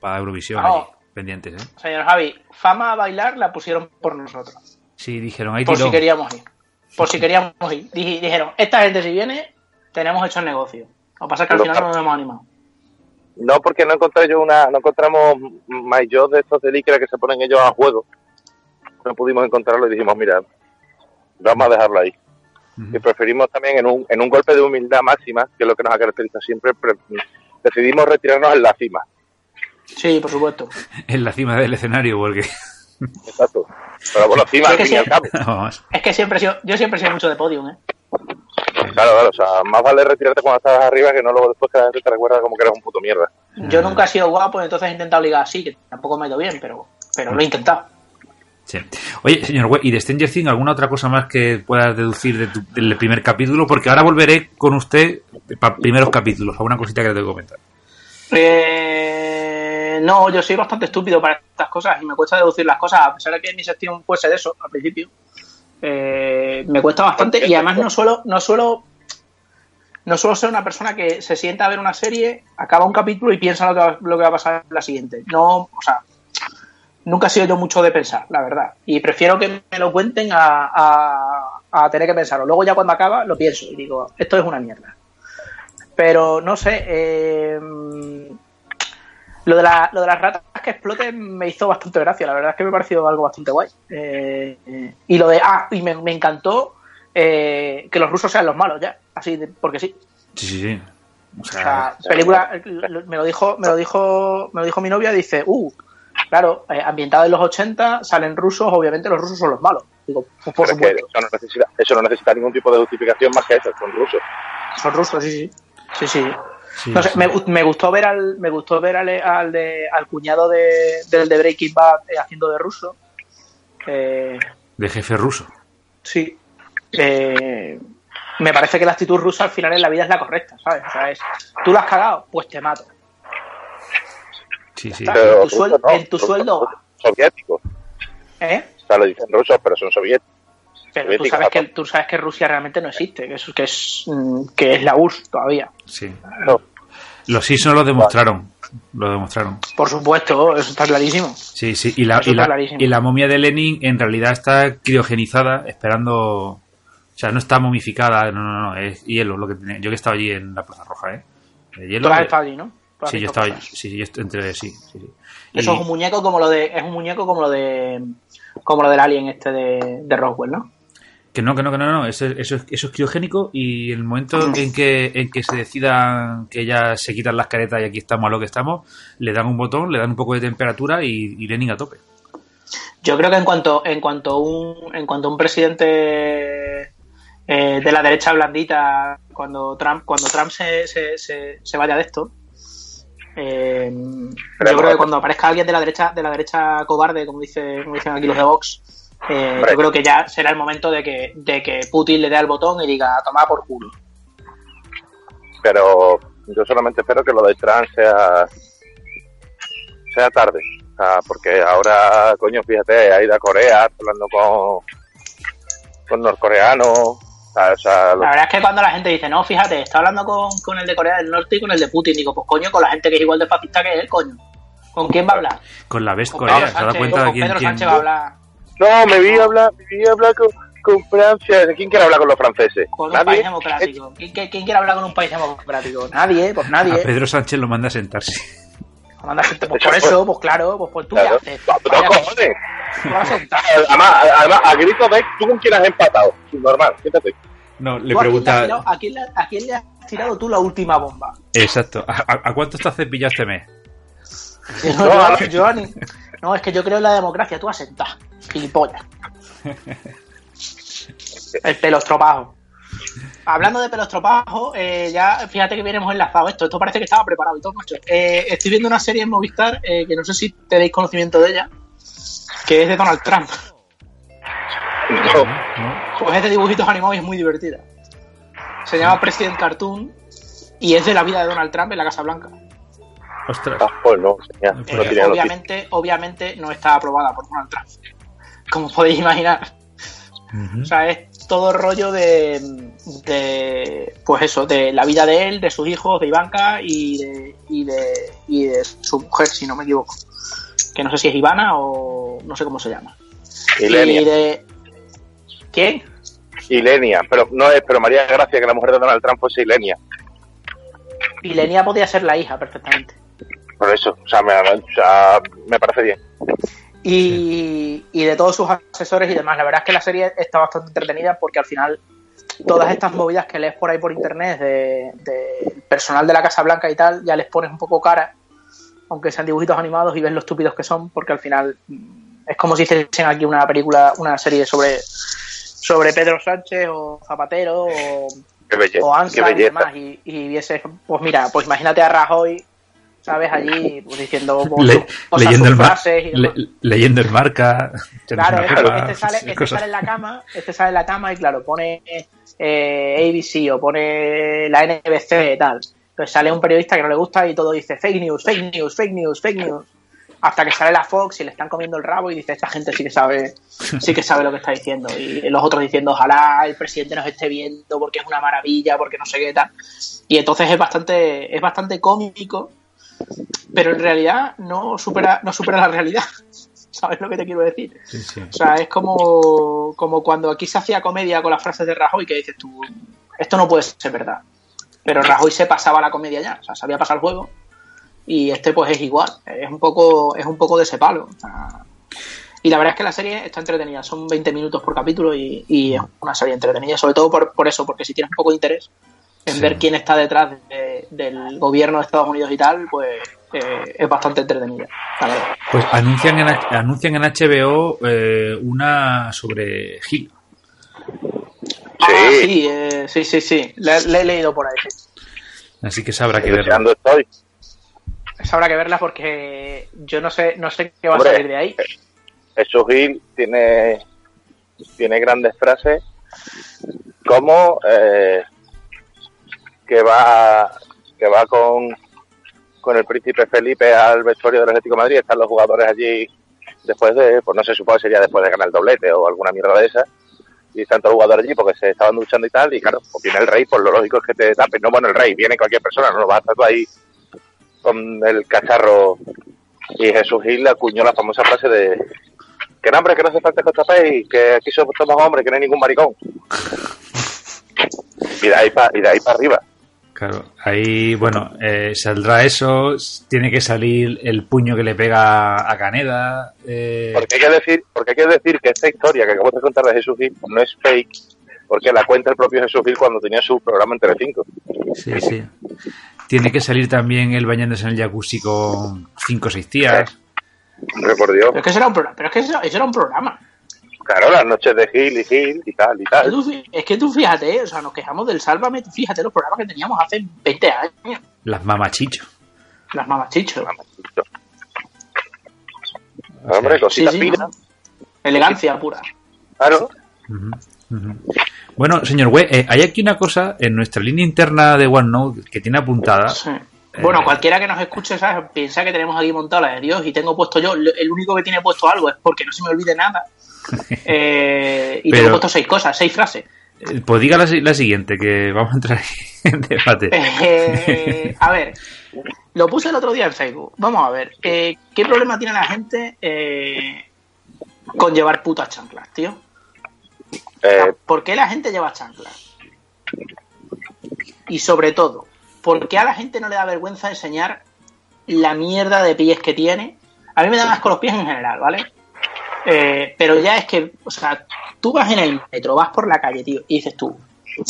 para Eurovisión allí, pendientes, ¿eh? Señor Javi, fama a bailar la pusieron por nosotros. Sí, dijeron, ahí tiró. Por si queríamos ir. Dijeron, esta gente si viene, tenemos hecho el negocio. Lo que pasa es que al final no nos hemos animado. No, porque no encontramos más yo de estos de Licra que se ponen ellos a juego. No pudimos encontrarlo y dijimos, mira, vamos a dejarlo ahí. Que preferimos también en un golpe de humildad máxima, que es lo que nos ha caracterizado siempre, decidimos retirarnos en la cima. Sí, por supuesto. En la cima del escenario, porque... Exacto. Pero por la cima, al fin y al cabo. Es que siempre yo siempre he sido mucho de podium, ¿eh? Claro, o sea, más vale retirarte cuando estás arriba que no luego después que la gente te recuerda como que eres un puto mierda. Yo nunca he sido guapo, entonces he intentado ligar así, que tampoco me ha ido bien, pero lo he intentado. Sí. Oye, señor Güey, ¿y de Stranger Things alguna otra cosa más que puedas deducir del primer capítulo? Porque ahora volveré con usted para primeros capítulos, alguna cosita que le tengo que comentar. No, yo soy bastante estúpido para estas cosas y me cuesta deducir las cosas, a pesar de que mi sección fuese de eso al principio. Me cuesta bastante y además no suelo ser una persona que se sienta a ver una serie, acaba un capítulo y piensa lo que va a pasar en la siguiente. No, o sea... Nunca he sido yo mucho de pensar, la verdad. Y prefiero que me lo cuenten a tener que pensarlo. Luego ya cuando acaba lo pienso y digo, esto es una mierda. Pero no sé, lo de las ratas que exploten me hizo bastante gracia. La verdad es que me ha parecido algo bastante guay. Y lo de, me encantó que los rusos sean los malos ya. Así, porque sí. Sí. O sea, película, me lo dijo mi novia, dice, claro, ambientado en los 80, salen rusos, obviamente los rusos son los malos. Digo, por supuesto. Es que eso no necesita ningún tipo de justificación más que eso, son rusos. Son rusos, sí. No sé, sí. Me gustó ver al cuñado del de Breaking Bad haciendo de ruso. De jefe ruso. Sí. Me parece que la actitud rusa al final en la vida es la correcta, ¿sabes? O sea, tú la has cagado, pues te mato. Sí. Pero en tu sueldo soviético. ¿Eh? O sea, lo dicen rusos, pero son soviéticos. Pero tú sabes que Rusia realmente no existe, que es la URSS todavía. Sí. No. Los SIS no lo demostraron. Lo demostraron. Por supuesto, eso está clarísimo. Sí, y la momia de Lenin en realidad está criogenizada, esperando, o sea, no está momificada, no, es hielo lo que tiene. Yo que he estado allí en la Plaza Roja, hielo. Tú has estado allí, ¿no? Sí, yo estaba. Sí. Eso es un muñeco como lo de como lo del alien este de Roswell, ¿no? Que no, eso es criogénico y el momento en que se decida que ya se quitan las caretas y aquí estamos a lo que estamos, le dan un botón, le dan un poco de temperatura y Lenin a tope. Yo creo que en cuanto un presidente de la derecha blandita cuando Trump se vaya de esto, yo creo que cuando aparezca alguien de la derecha cobarde, como dicen aquí los de Vox, yo creo que ya será el momento de que Putin le dé al botón y diga tomá por culo. Pero yo solamente espero que lo de Trump sea tarde, o sea, porque ahora, coño, fíjate, ha ido a Corea hablando con norcoreanos. La verdad es que cuando la gente dice, no, fíjate, está hablando con el de Corea del Norte y con el de Putin, digo, pues coño, con la gente que es igual de papista que él, coño. ¿Con quién va a hablar? Con la Best Corea, ¿se da cuenta de quién? Pedro Sánchez va a hablar. No, me vi a hablar con Francia. ¿Quién quiere hablar con los franceses? Con un país democrático. ¿Quién quiere hablar con un país democrático? Nadie, pues nadie. A Pedro Sánchez lo manda a sentarse. Lo manda a sentarse, pues por eso, pues claro, pues por tú claro. ¿Qué haces? No, cojones. Además, a grito de tú con quién has empatado. Normal, siéntate. No, le pregunta. ¿A quién le has tirado tú la última bomba? Exacto. ¿A cuánto estás cepillado este mes? No, es que yo creo en la democracia. Tú has sentado, gilipollas. El pelostropajo. Hablando de pelostropajo, ya fíjate que vienemos enlazados. Esto parece que estaba preparado y todo, macho. Estoy viendo una serie en Movistar que no sé si tenéis conocimiento de ella, que es de Donald Trump. No. Pues es de dibujitos animados y es muy divertida. Se llama President Cartoon y es de la vida de Donald Trump en la Casa Blanca. Ostras. Obviamente no está aprobada por Donald Trump, como podéis imaginar. Uh-huh. O sea, es todo el rollo de pues eso, de la vida de él, de sus hijos, de Ivanka y de su mujer, si no me equivoco, que no sé si es Ivana o no sé cómo se llama. Ilenia. ¿Quién? Ilenia, pero María Gracia, que la mujer de Donald Trump es Ilenia. Ilenia podía ser la hija perfectamente. Por eso, me parece bien. Y de todos sus asesores y demás. La verdad es que la serie está bastante entretenida porque al final todas estas movidas que lees por ahí por internet de personal de la Casa Blanca y tal, ya les pones un poco cara, aunque sean dibujitos animados, y ves lo estúpidos que son, porque al final es como si hiciesen aquí una película, una serie sobre Pedro Sánchez o Zapatero o Ansa y demás, y viese, pues mira, pues imagínate a Rajoy, ¿sabes? Allí pues, diciendo leyendo el marca. Claro, este sale en la cama, y claro, pone ABC o pone la NBC y tal. Entonces sale un periodista que no le gusta y todo dice fake news. Hasta que sale la Fox y le están comiendo el rabo y dice, esta gente sí que sabe lo que está diciendo. Y los otros diciendo, ojalá el presidente nos esté viendo porque es una maravilla, porque no sé qué tal. Y entonces es bastante cómico, pero en realidad no supera la realidad. ¿Sabes lo que te quiero decir? Sí, sí. O sea, es como cuando aquí se hacía comedia con las frases de Rajoy, que dices tú, esto no puede ser verdad. Pero Rajoy se pasaba la comedia ya, o sea, sabía pasar el juego, y este pues es igual, es un poco de ese palo. O sea, y la verdad es que la serie está entretenida, son 20 minutos por capítulo y es una serie entretenida, sobre todo por eso, porque si tienes un poco de interés en ver quién está detrás del gobierno de Estados Unidos y tal, pues es bastante entretenida. Pues anuncian en HBO una sobre Gil. Sí. Le he leído por ahí. Así que sabrá que verla. Sabrá que verla porque yo no sé qué va a salir de ahí. Eso Gil tiene grandes frases como que va con el príncipe Felipe al vestuario del Atlético de Madrid. Están los jugadores allí después de, pues no sé, supongo que sería después de ganar el doblete o alguna mierda de esa. Y están todos los jugadores allí porque se estaban duchando y tal, y claro, pues viene el rey, pues lo lógico es que te tapes. No, bueno, el rey, viene cualquier persona, no vas a estar tú ahí con el cacharro. Y Jesús Gil acuñó la famosa frase de que no, hombre, que no hace falta que os tapéis, que aquí somos hombres, que no hay ningún maricón. Y de ahí para arriba. Claro, ahí, bueno, saldrá eso, tiene que salir el puño que le pega a Caneda. Porque hay que decir que esta historia que acabo de contar de Jesús Gil no es fake, porque la cuenta el propio Jesús Gil cuando tenía su programa en Telecinco. Sí, sí. Tiene que salir también el bañándose en el jacuzzi con 5 o 6 tías. Hombre, por Dios. Pero es que eso era un programa. Claro, las noches de Gil y tal y tal. Es que tú fíjate, o sea, nos quejamos del Sálvame, fíjate los programas que teníamos hace 20 años. Las mamachichos. Hombre, cositas finas. Elegancia pura. Claro. Uh-huh, uh-huh. Bueno, señor Güey, hay aquí una cosa en nuestra línea interna de OneNote que tiene apuntada. Sí. Bueno, cualquiera que nos escuche, ¿sabes? Piensa que tenemos aquí montada la de Dios y tengo puesto yo. El único que tiene puesto algo es porque no se me olvide nada. Y pero, tengo puesto 6 frases. Pues diga la siguiente, que vamos a entrar en debate. A ver, lo puse el otro día en Facebook. Vamos a ver, ¿qué problema tiene la gente con llevar putas chanclas, tío? ¿Por qué la gente lleva chanclas? Y sobre todo, ¿por qué a la gente no le da vergüenza enseñar la mierda de pies que tiene? A mí me dan asco los pies en general, ¿vale? Pero ya es que, o sea, tú vas en el metro, vas por la calle, tío, y dices tú,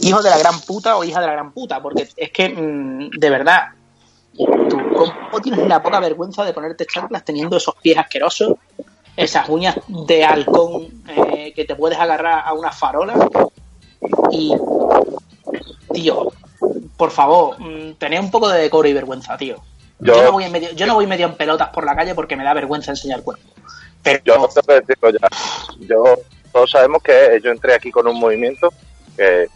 hijo de la gran puta o hija de la gran puta, porque es que, de verdad, tú, ¿cómo tienes la poca vergüenza de ponerte chanclas teniendo esos pies asquerosos, esas uñas de halcón que te puedes agarrar a una farola? Y, tío, por favor, tened un poco de decoro y vergüenza, tío. Yo no voy medio en pelotas por la calle porque me da vergüenza enseñar el cuerpo. Pero... todos sabemos que yo entré aquí con un movimiento que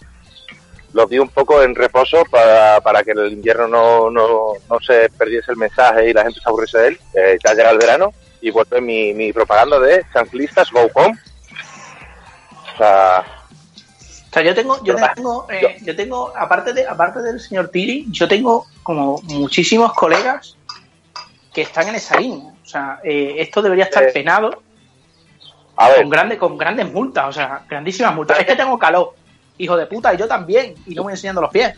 los di un poco en reposo para que el invierno no se perdiese el mensaje y la gente se aburriese de él. Ya llega el verano y vuelve mi propaganda de chanclistas go home. O sea, yo tengo aparte del señor Tiri, yo tengo como muchísimos colegas que están en esa línea. O sea, esto debería estar penado con grandes multas, o sea, grandísimas multas. Es que tengo calor, hijo de puta, y yo también, y no voy enseñando los pies.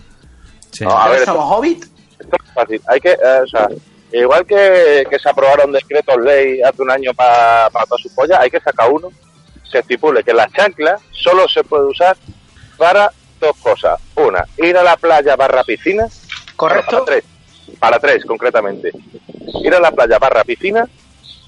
Sí. No, a ver, somos hobbits. Esto es fácil. Hay que, o sea, igual que se aprobaron decretos ley hace un año para todas sus pollas, hay que sacar uno que estipule que las chanclas solo se puede usar para dos cosas. Una, ir a la playa barra piscina. Correcto. Para tres, concretamente. Ir a la playa barra piscina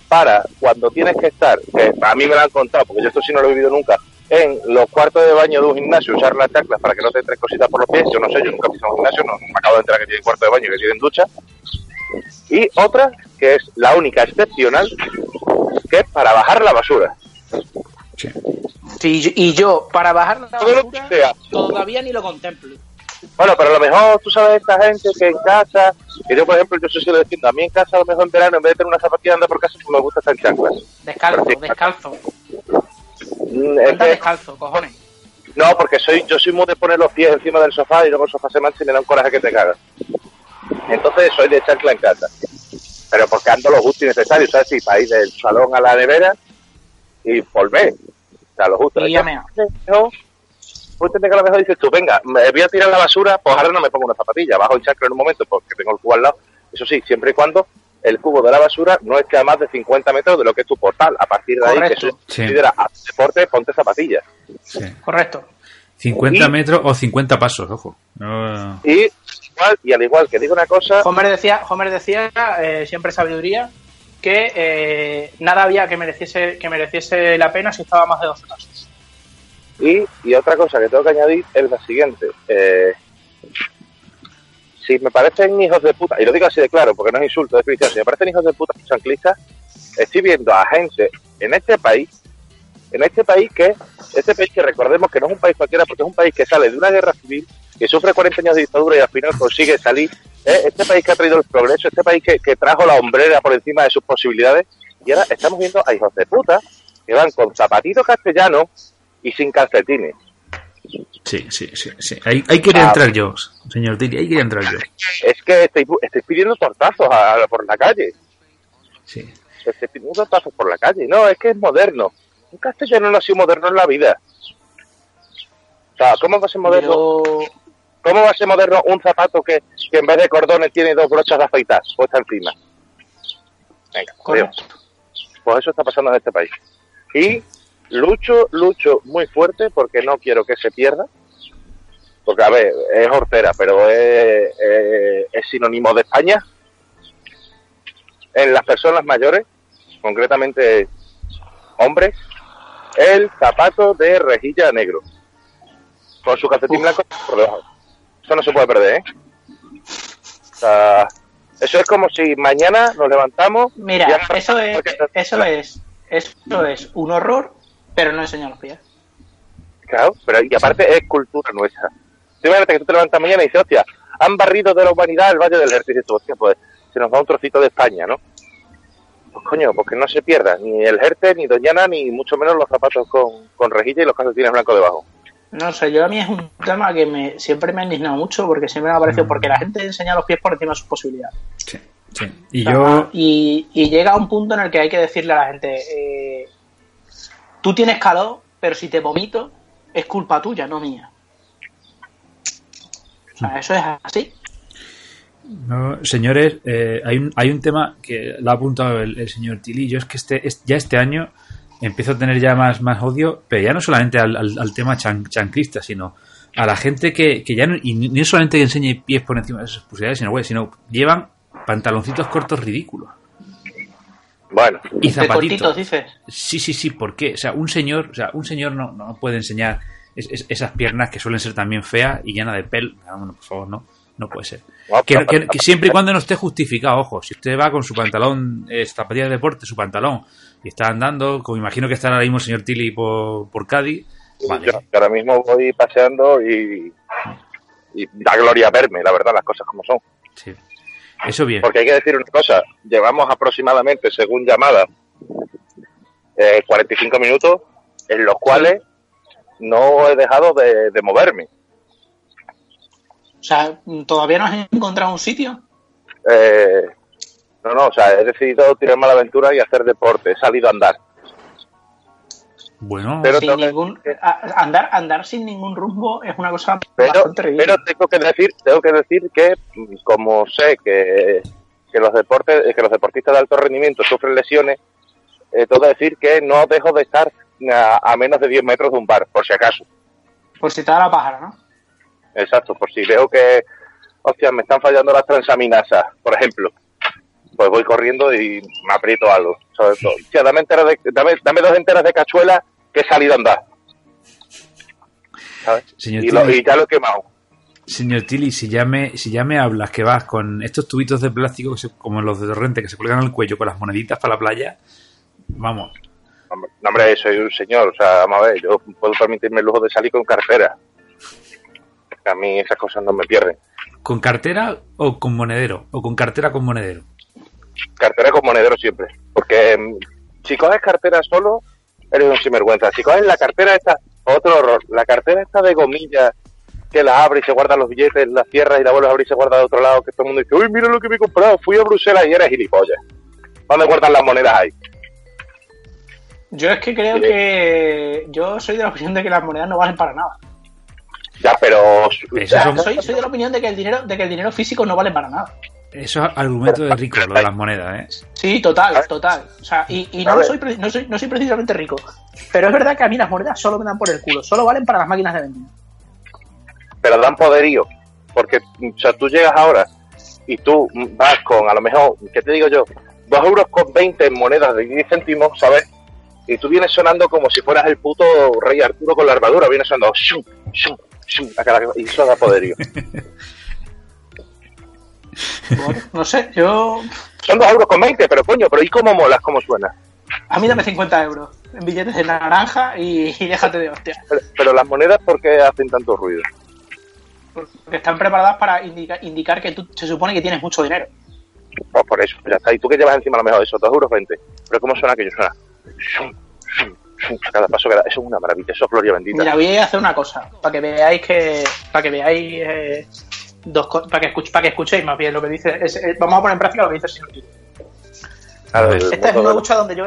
para cuando tienes que estar, que a mí me lo han contado, porque yo esto sí no lo he vivido nunca, en los cuartos de baño de un gimnasio, usar las chanclas para que no te entres cositas por los pies. Yo no sé, yo nunca he pisado un gimnasio, no, me acabo de enterar que tienen cuarto de baño y que tienen ducha. Y otra, que es la única excepcional, que es para bajar la basura. Sí, y yo, para bajar la basura, todavía ni lo contemplo. Bueno, pero a lo mejor tú sabes esta gente que en casa, y yo por ejemplo, yo soy lo diciendo, a mí en casa a lo mejor en verano en vez de tener una zapatilla anda por casa me gusta estar en chanclas. Descalzo. Descalzo, cojones. No, porque yo soy muy de poner los pies encima del sofá y luego el sofá se mancha y me da un coraje que te cagas. Entonces soy de chancla en casa. Pero porque ando lo justo y necesario, ¿sabes? Sí, para ir del salón a la nevera y volver. O sea, lo justo. Y que a lo mejor dices tú, venga, me voy a tirar la basura, pues ahora no me pongo una zapatilla, bajo el chancla en un momento porque tengo el cubo al lado. Eso sí, siempre y cuando el cubo de la basura no esté a más de 50 metros de lo que es tu portal. A partir de correcto. Ahí, que se considera deporte, ponte zapatillas. Sí. Correcto. 50 metros o 50 pasos, ojo. No. Y al igual que digo una cosa... Homer decía siempre sabiduría, que nada había que mereciese la pena si estaba más de 12 pasos. Y otra cosa que tengo que añadir es la siguiente. Si me parecen hijos de puta, y lo digo así de claro porque no es insulto, es cristiano, si me parecen hijos de puta chanclistas, estoy viendo a gente en este país que, este país que recordemos que no es un país cualquiera porque es un país que sale de una guerra civil, que sufre 40 años de dictadura y al final consigue salir, este país que ha traído el progreso, este país que trajo la hombrera por encima de sus posibilidades, y ahora estamos viendo a hijos de puta que van con zapatitos castellanos y sin calcetines. Sí. Ahí quería entrar yo, señor Tiri, ahí quería entrar yo. Es que estoy pidiendo tortazos por la calle. Sí. Estoy pidiendo tortazos por la calle. No, es que es moderno. Un castellano no ha sido moderno en la vida. O sea, ¿cómo va a ser moderno? ¿Cómo va a ser moderno un zapato que en vez de cordones tiene dos brochas de afeitar puesta encima? Venga, Dios. Pues eso está pasando en este país. Y... Lucho muy fuerte porque no quiero que se pierda. Porque, a ver, es hortera, pero es sinónimo de España. En las personas mayores, concretamente hombres, el zapato de rejilla negro. Con su calcetín blanco por debajo. Eso no se puede perder, ¿eh? O sea, eso es como si mañana nos levantamos... Mira, eso es un horror, pero no enseñan los pies. Claro, pero y aparte es cultura nuestra. Tú imagínate que tú te levantas mañana y dices, hostia, han barrido de la humanidad el Valle del Ejercicio. Hostia, pues se nos va un trocito de España, ¿no? Pues coño, porque no se pierda ni el jerte, ni Doñana, ni mucho menos los zapatos con rejilla y los calcetines blancos debajo. No sé, yo a mí es un tema que siempre me ha indignado mucho porque siempre me ha parecido, porque la gente enseña los pies por encima de sus posibilidades. Sí, sí. Y, y llega a un punto en el que hay que decirle a la gente, tú tienes calor, pero si te vomito es culpa tuya, no mía. O sea, eso es así. No, señores, hay un tema que lo ha apuntado el señor Tilly. Yo es que ya este año empiezo a tener ya más odio, pero ya no solamente al tema chancrista, sino a la gente que ya no, y no es solamente que enseñe pies por encima de esas posibilidades, sino llevan pantaloncitos cortos ridículos. Bueno, y zapatitos, dices. Sí, ¿por qué? Un señor no puede enseñar esas piernas que suelen ser también feas y llenas de pelo. Bueno, por favor, no puede ser. Que siempre y cuando no esté justificado, ojo, si usted va con su pantalón, zapatillas de deporte, su pantalón, y está andando, como imagino que está ahora mismo el señor Tilly por Cádiz. Vale. Yo ahora mismo voy paseando y da gloria verme, la verdad, las cosas como son. Sí. Eso bien. Porque hay que decir una cosa, llevamos aproximadamente, según llamada, 45 minutos en los cuales no he dejado de moverme. O sea, ¿todavía no has encontrado un sitio? No, o sea, he decidido tirarme a la aventura y hacer deporte, he salido a andar. Bueno, pero sin andar sin ningún rumbo es una cosa bastante ridícula. Pero tengo que decir que como sé que los deportistas de alto rendimiento sufren lesiones, tengo que decir que no dejo de estar a menos de 10 metros de un bar, por si acaso. Por si te da la pájara, ¿no? Exacto, por si veo que, hostia, me están fallando las transaminasas, por ejemplo. Pues voy corriendo y me aprieto algo. Sobre todo, hostia, dame 2 enteras de cachuela que he salido a andar. ¿Sabes? Y ya lo he quemado. Señor Tilly, si ya me hablas que vas con estos tubitos de plástico como los de Torrente que se cuelgan al cuello con las moneditas para la playa, vamos. No, hombre, soy un señor, o sea, vamos a ver, yo puedo permitirme el lujo de salir con cartera. A mí esas cosas no me pierden. ¿Con cartera o con monedero? ¿O con cartera con monedero? Cartera con monedero siempre. Porque si coges cartera solo, eres un sinvergüenza. Si coges la cartera esta, otro horror. La cartera esta de gomilla, que la abre y se guardan los billetes, la cierras y la vuelves a abrir y se guarda de otro lado, que todo el mundo dice, uy, mira lo que me he comprado, fui a Bruselas y eres gilipollas. ¿Dónde guardan las monedas ahí? Yo es que creo que... Yo soy de la opinión de que las monedas no valen para nada. Ya, pero... Soy de la opinión de que el dinero físico no vale para nada. Eso es argumento de rico, lo de las monedas, ¿eh? Sí, total. O sea, y no soy precisamente rico. Pero es verdad que a mí las monedas solo me dan por el culo. Solo valen para las máquinas de vender. Pero dan poderío. Porque, o sea, tú llegas ahora y tú vas con, a lo mejor, ¿qué te digo yo? 2,20 € en monedas de 10 céntimos, ¿sabes? Y tú vienes sonando como si fueras el puto rey Arturo con la armadura. Vienes sonando... Shum, shum, shum, y eso da poderío. Bueno, no sé, yo... Son 2,20 €, pero coño, pero ¿y cómo molas? ¿Cómo suena? A mí dame 50 € en billetes de naranja y déjate de hostia. Pero las monedas, ¿por qué hacen tanto ruido? Porque están preparadas para indicar que tú se supone que tienes mucho dinero. Pues por eso, ya está. ¿Y tú qué llevas encima a lo mejor de eso? 2,20 €. ¿Pero cómo suena aquello? Suena... Cada paso que da. Eso es una maravilla, eso es gloria bendita. Mira, voy a hacer una cosa, para que veáis... Para que escuchéis más bien lo que dice. Vamos a poner en práctica lo que dice el señor Tilly. Esta es una hucha donde yo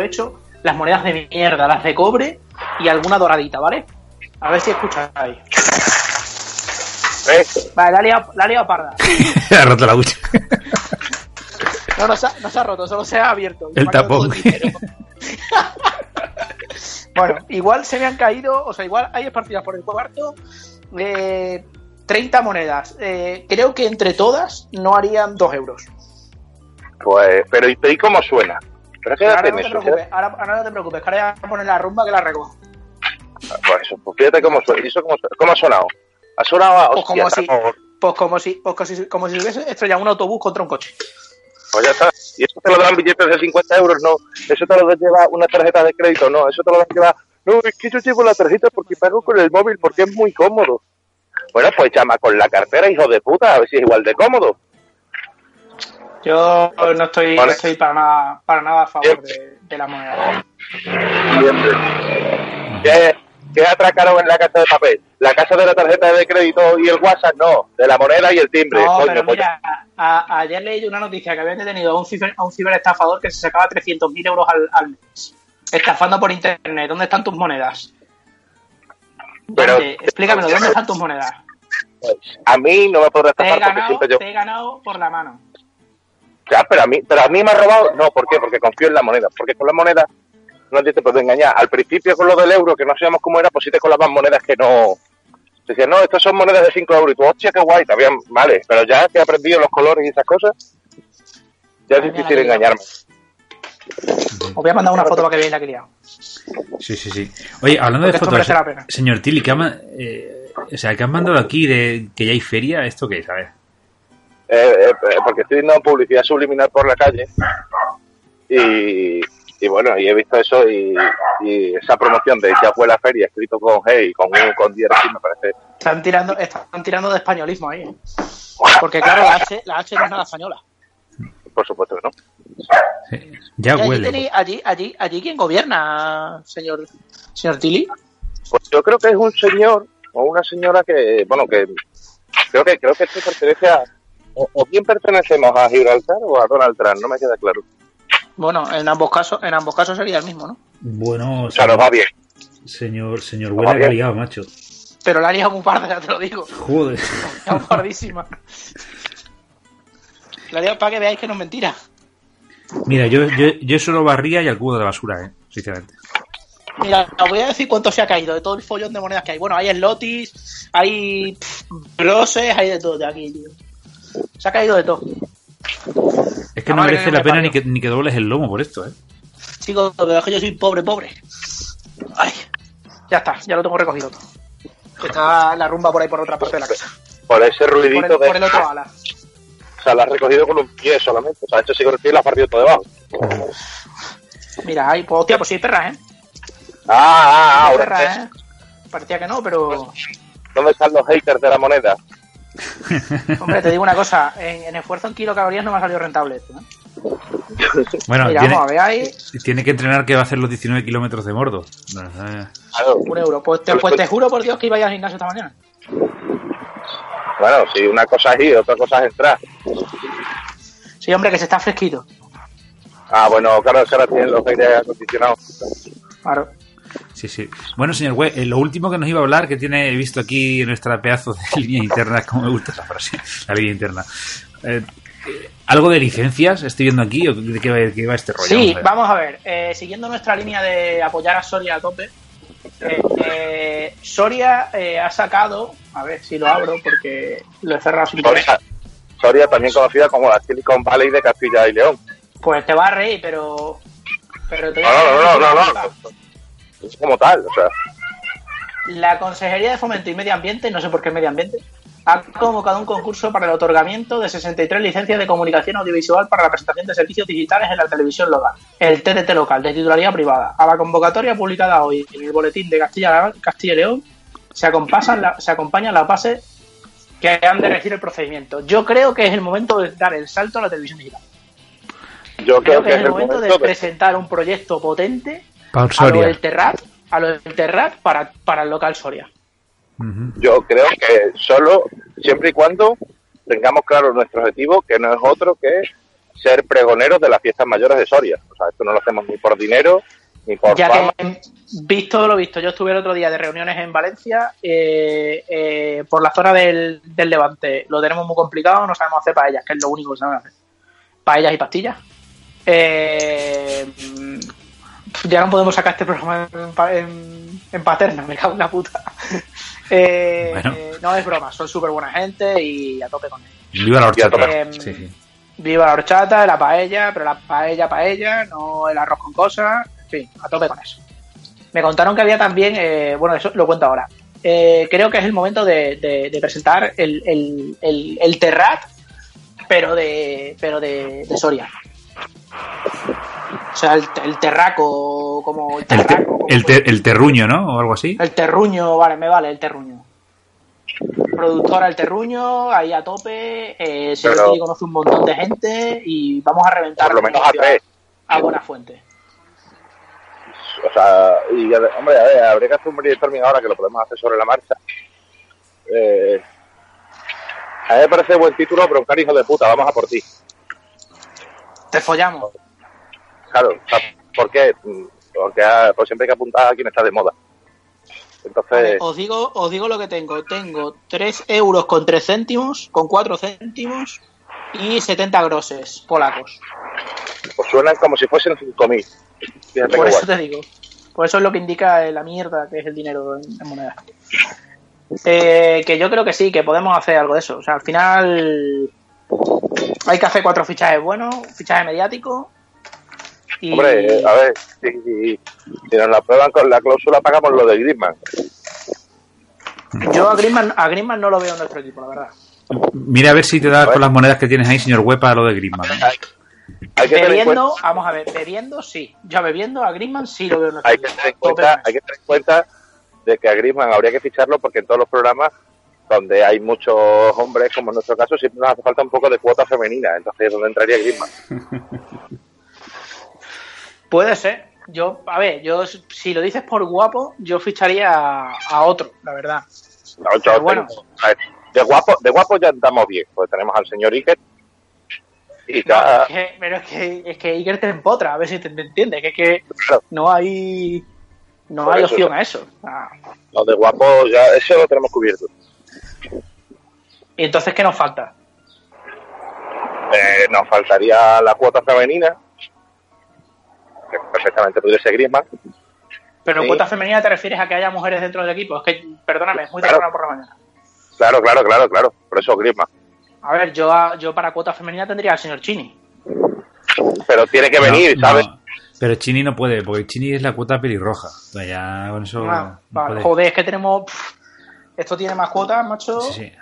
he hecho las monedas de mierda, las de cobre y alguna doradita, ¿vale? A ver si escucháis. ¿Ves? Vale, la ha liado parda. Se ha roto la hucha. No se ha roto, solo se ha abierto. El tapón. Bueno, igual se me han caído, o sea, igual hay partidas por el cuarto. 30 monedas. Creo que entre todas no harían 2 €. Pues, pero ¿y cómo suena? Pero quédate en eso. Ahora no te preocupes, que ahora ya pones la rumba que la recojo. Pues eso, pues fíjate cómo suena. ¿Eso cómo ha sonado? Ha sonado a hostia, como si hubiese estrellado un autobús contra un coche. Pues ya está. Y eso te lo dan billetes de 50 euros, no. Eso te lo dan llevar una tarjeta de crédito, no. Eso te lo dan llevar... No, es que yo llevo la tarjeta porque pago con el móvil, porque es muy cómodo. Bueno, pues llama con la cartera, hijo de puta, a ver si es igual de cómodo. Yo no estoy para nada a favor de la moneda. Siempre. ¿Qué atracaron en la casa de papel? La casa de la tarjeta de crédito y el WhatsApp, no. De la moneda y el timbre. No, coño, pero mira, ayer leí una noticia que habían detenido a un ciberestafador que se sacaba 300.000 euros al mes. Estafando por internet. ¿Dónde están tus monedas? Pero, explícamelo, ¿dónde están tus monedas? A mí no me podrá estafar porque siempre yo... Te he ganado por la mano. Ya, pero a mí me ha robado... No, ¿por qué? Porque confío en la moneda. Porque con la moneda no te puedo engañar. Al principio con lo del euro, que no sabíamos cómo era, pues sí te colabas monedas que no... Decían, no, estas son monedas de 5 euros. Y tú, hostia, qué guay, también, vale. Pero ya que he aprendido los colores y esas cosas, ya es difícil engañarme. Os voy a mandar una foto para que veáis la criada. Sí, sí, sí. Oye, hablando de fotos, señor Tilly, que han mandado aquí de que ya hay feria, ¿esto qué es? A ver. Porque estoy dando publicidad subliminal por la calle y bueno, y he visto eso y esa promoción de ya fue la feria, escrito con G y con U, con D, me parece. Están tirando de españolismo ahí, ¿eh? Porque claro, la H no es nada española. Por supuesto que no. Sí, ya huele. Allí ¿quién gobierna, señor Tilly? Pues yo creo que es un señor o una señora que, bueno, que creo que esto pertenece a o bien pertenecemos a Gibraltar o a Donald Trump, no me queda claro. Bueno, en ambos casos sería el mismo, ¿no? Bueno, o sea, nos va bien. Señor huele obligado, macho. Pero la haría muy parda, ya te lo digo. Joder. La haría pardísima. La haría para que veáis que no es mentira. Mira, yo solo barría y al cubo de la basura, sinceramente. Mira, os voy a decir cuánto se ha caído de todo el follón de monedas que hay. Bueno, hay slotis, hay broses, hay de todo de aquí, tío. Se ha caído de todo. Es que no merece la pena ni que dobles el lomo por esto, ¿eh? Chico, pero es que yo soy pobre. Ay, ya está, ya lo tengo recogido todo. Está la rumba por ahí por otra parte de la casa. Por ese ruidito por el otro ala. O sea, la has recogido con un pie solamente. O sea, esto sí que el pie la has partido todo debajo. Mira, ahí, pues hostia, pues sí hay perras, ¿eh? Ah, ahora perras, ¿eh? Parecía que no, pero... ¿Dónde están los haters de la moneda? Hombre, te digo una cosa. En esfuerzo en kilocalorías no me ha salido rentable esto, ¿eh? Bueno, mira, vamos a ver ahí. Tiene que entrenar que va a hacer los 19 kilómetros de Mordor. €1. Pues te juro por Dios que iba a ir al gimnasio esta mañana. Bueno, sí, una cosa es ir, otra cosa es entrar. Sí, hombre, que se está fresquito. Ah, bueno, claro, ahora tienen los aires acondicionados. Claro. Sí, sí. Bueno, señor Güey, lo último que nos iba a hablar, que tiene he visto aquí en nuestra pedazo de línea interna, como me gusta esa frase, la línea interna. ¿Algo de licencias estoy viendo aquí o de qué va este rollo? Sí, vamos a ver. Siguiendo nuestra línea de apoyar a Soria a tope, Soria ha sacado, a ver si lo abro porque lo he cerrado sin querer. Soria, también conocida como la Silicon Valley de Castilla y León. Pues te va a reír, pero te no. Es como tal, o sea. La Consejería de Fomento y Medio Ambiente, no sé por qué Medio Ambiente, ha convocado un concurso para el otorgamiento de 63 licencias de comunicación audiovisual para la prestación de servicios digitales en la televisión local, el TDT local, de titularidad privada. A la convocatoria publicada hoy en el Boletín de Castilla y León se acompañan las bases que han de regir el procedimiento. Yo creo que es el momento de dar el salto a la televisión digital. Yo creo que es el momento de presentar un proyecto potente a lo del Terrat para el local Soria. Uh-huh. Yo creo que solo, siempre y cuando tengamos claro nuestro objetivo, que no es otro que ser pregoneros de las fiestas mayores de Soria. O sea, esto no lo hacemos ni por dinero, ni por fama. Que, visto lo visto, yo estuve el otro día de reuniones en Valencia, por la zona del Levante. Lo tenemos muy complicado, no sabemos hacer paellas, que es lo único que sabemos hacer. Paellas y pastillas. Ya no podemos sacar este programa en Paterna, me cago en la puta. No es broma, son súper buena gente y a tope con ellos. Viva la horchata. Sí, sí. Viva la horchata, la paella, pero la paella, no el arroz con cosas, en fin, a tope con eso. Me contaron que había también, bueno, eso lo cuento ahora. Creo que es el momento de presentar el terrat, pero de Soria. O sea, el terraco, como el terraco. El terruño, ¿no? O algo así. El terruño, vale, me vale, el terruño. Productora El Terruño, ahí a tope, se conoce un montón de gente y vamos a reventar por lo menos a tres a buena fuente. O sea, y hombre, a ver, habría que hacer un brainstorming ahora que lo podemos hacer sobre la marcha. A mí me parece buen título, pero un cariño de puta, vamos a por ti. Te follamos. Claro, o sea, ¿por qué? Porque pues siempre hay que apuntar a quien está de moda. Entonces... Ver, os digo lo que tengo. Tengo 3 euros con 3 céntimos, con 4 céntimos y 70 groses polacos. Pues suenan como si fuesen 5.000. Fíjate por eso guay. Te digo. Por eso es lo que indica la mierda que es el dinero en moneda. Que yo creo que sí, que podemos hacer algo de eso. O sea, al final hay que hacer 4 fichajes buenos, un fichaje mediático. Y... Hombre, a ver, si nos la prueban con la cláusula, pagamos lo de Griezmann. Yo a Griezmann no lo veo en nuestro equipo, la verdad. Mira a ver si te das con las monedas que tienes ahí, señor Huepa, lo de Griezmann. Hay que bebiendo, vamos a ver, bebiendo sí. Ya bebiendo a Griezmann sí lo veo en nuestro equipo. Hay que tener en cuenta de que a Griezmann habría que ficharlo porque en todos los programas donde hay muchos hombres, como en nuestro caso, siempre nos hace falta un poco de cuota femenina. Entonces, ¿dónde entraría Griezmann? Puede ser. Yo si lo dices por guapo, yo ficharía a otro, la verdad. No, pero bueno. De guapo ya andamos bien, pues tenemos al señor Iker. Y ya... Pero es que Iker te empotra, a ver si te entiendes, no hay opción a eso. Ah. No, de guapo ya eso lo tenemos cubierto. ¿Y entonces qué nos falta? Nos faltaría la cuota femenina. Perfectamente pudiera ser Griezmann. Pero en cuota femenina te refieres a que haya mujeres dentro del equipo. Es que, perdóname, es muy temprano por la mañana. Claro. Por eso Griezmann. A ver, yo para cuota femenina tendría al señor Chini. Pero tiene que venir, ¿sabes? No. Pero Chini no puede, porque Chini es la cuota pelirroja. O sea, ya con eso no joder, es que tenemos... esto tiene más cuotas, macho. Sí.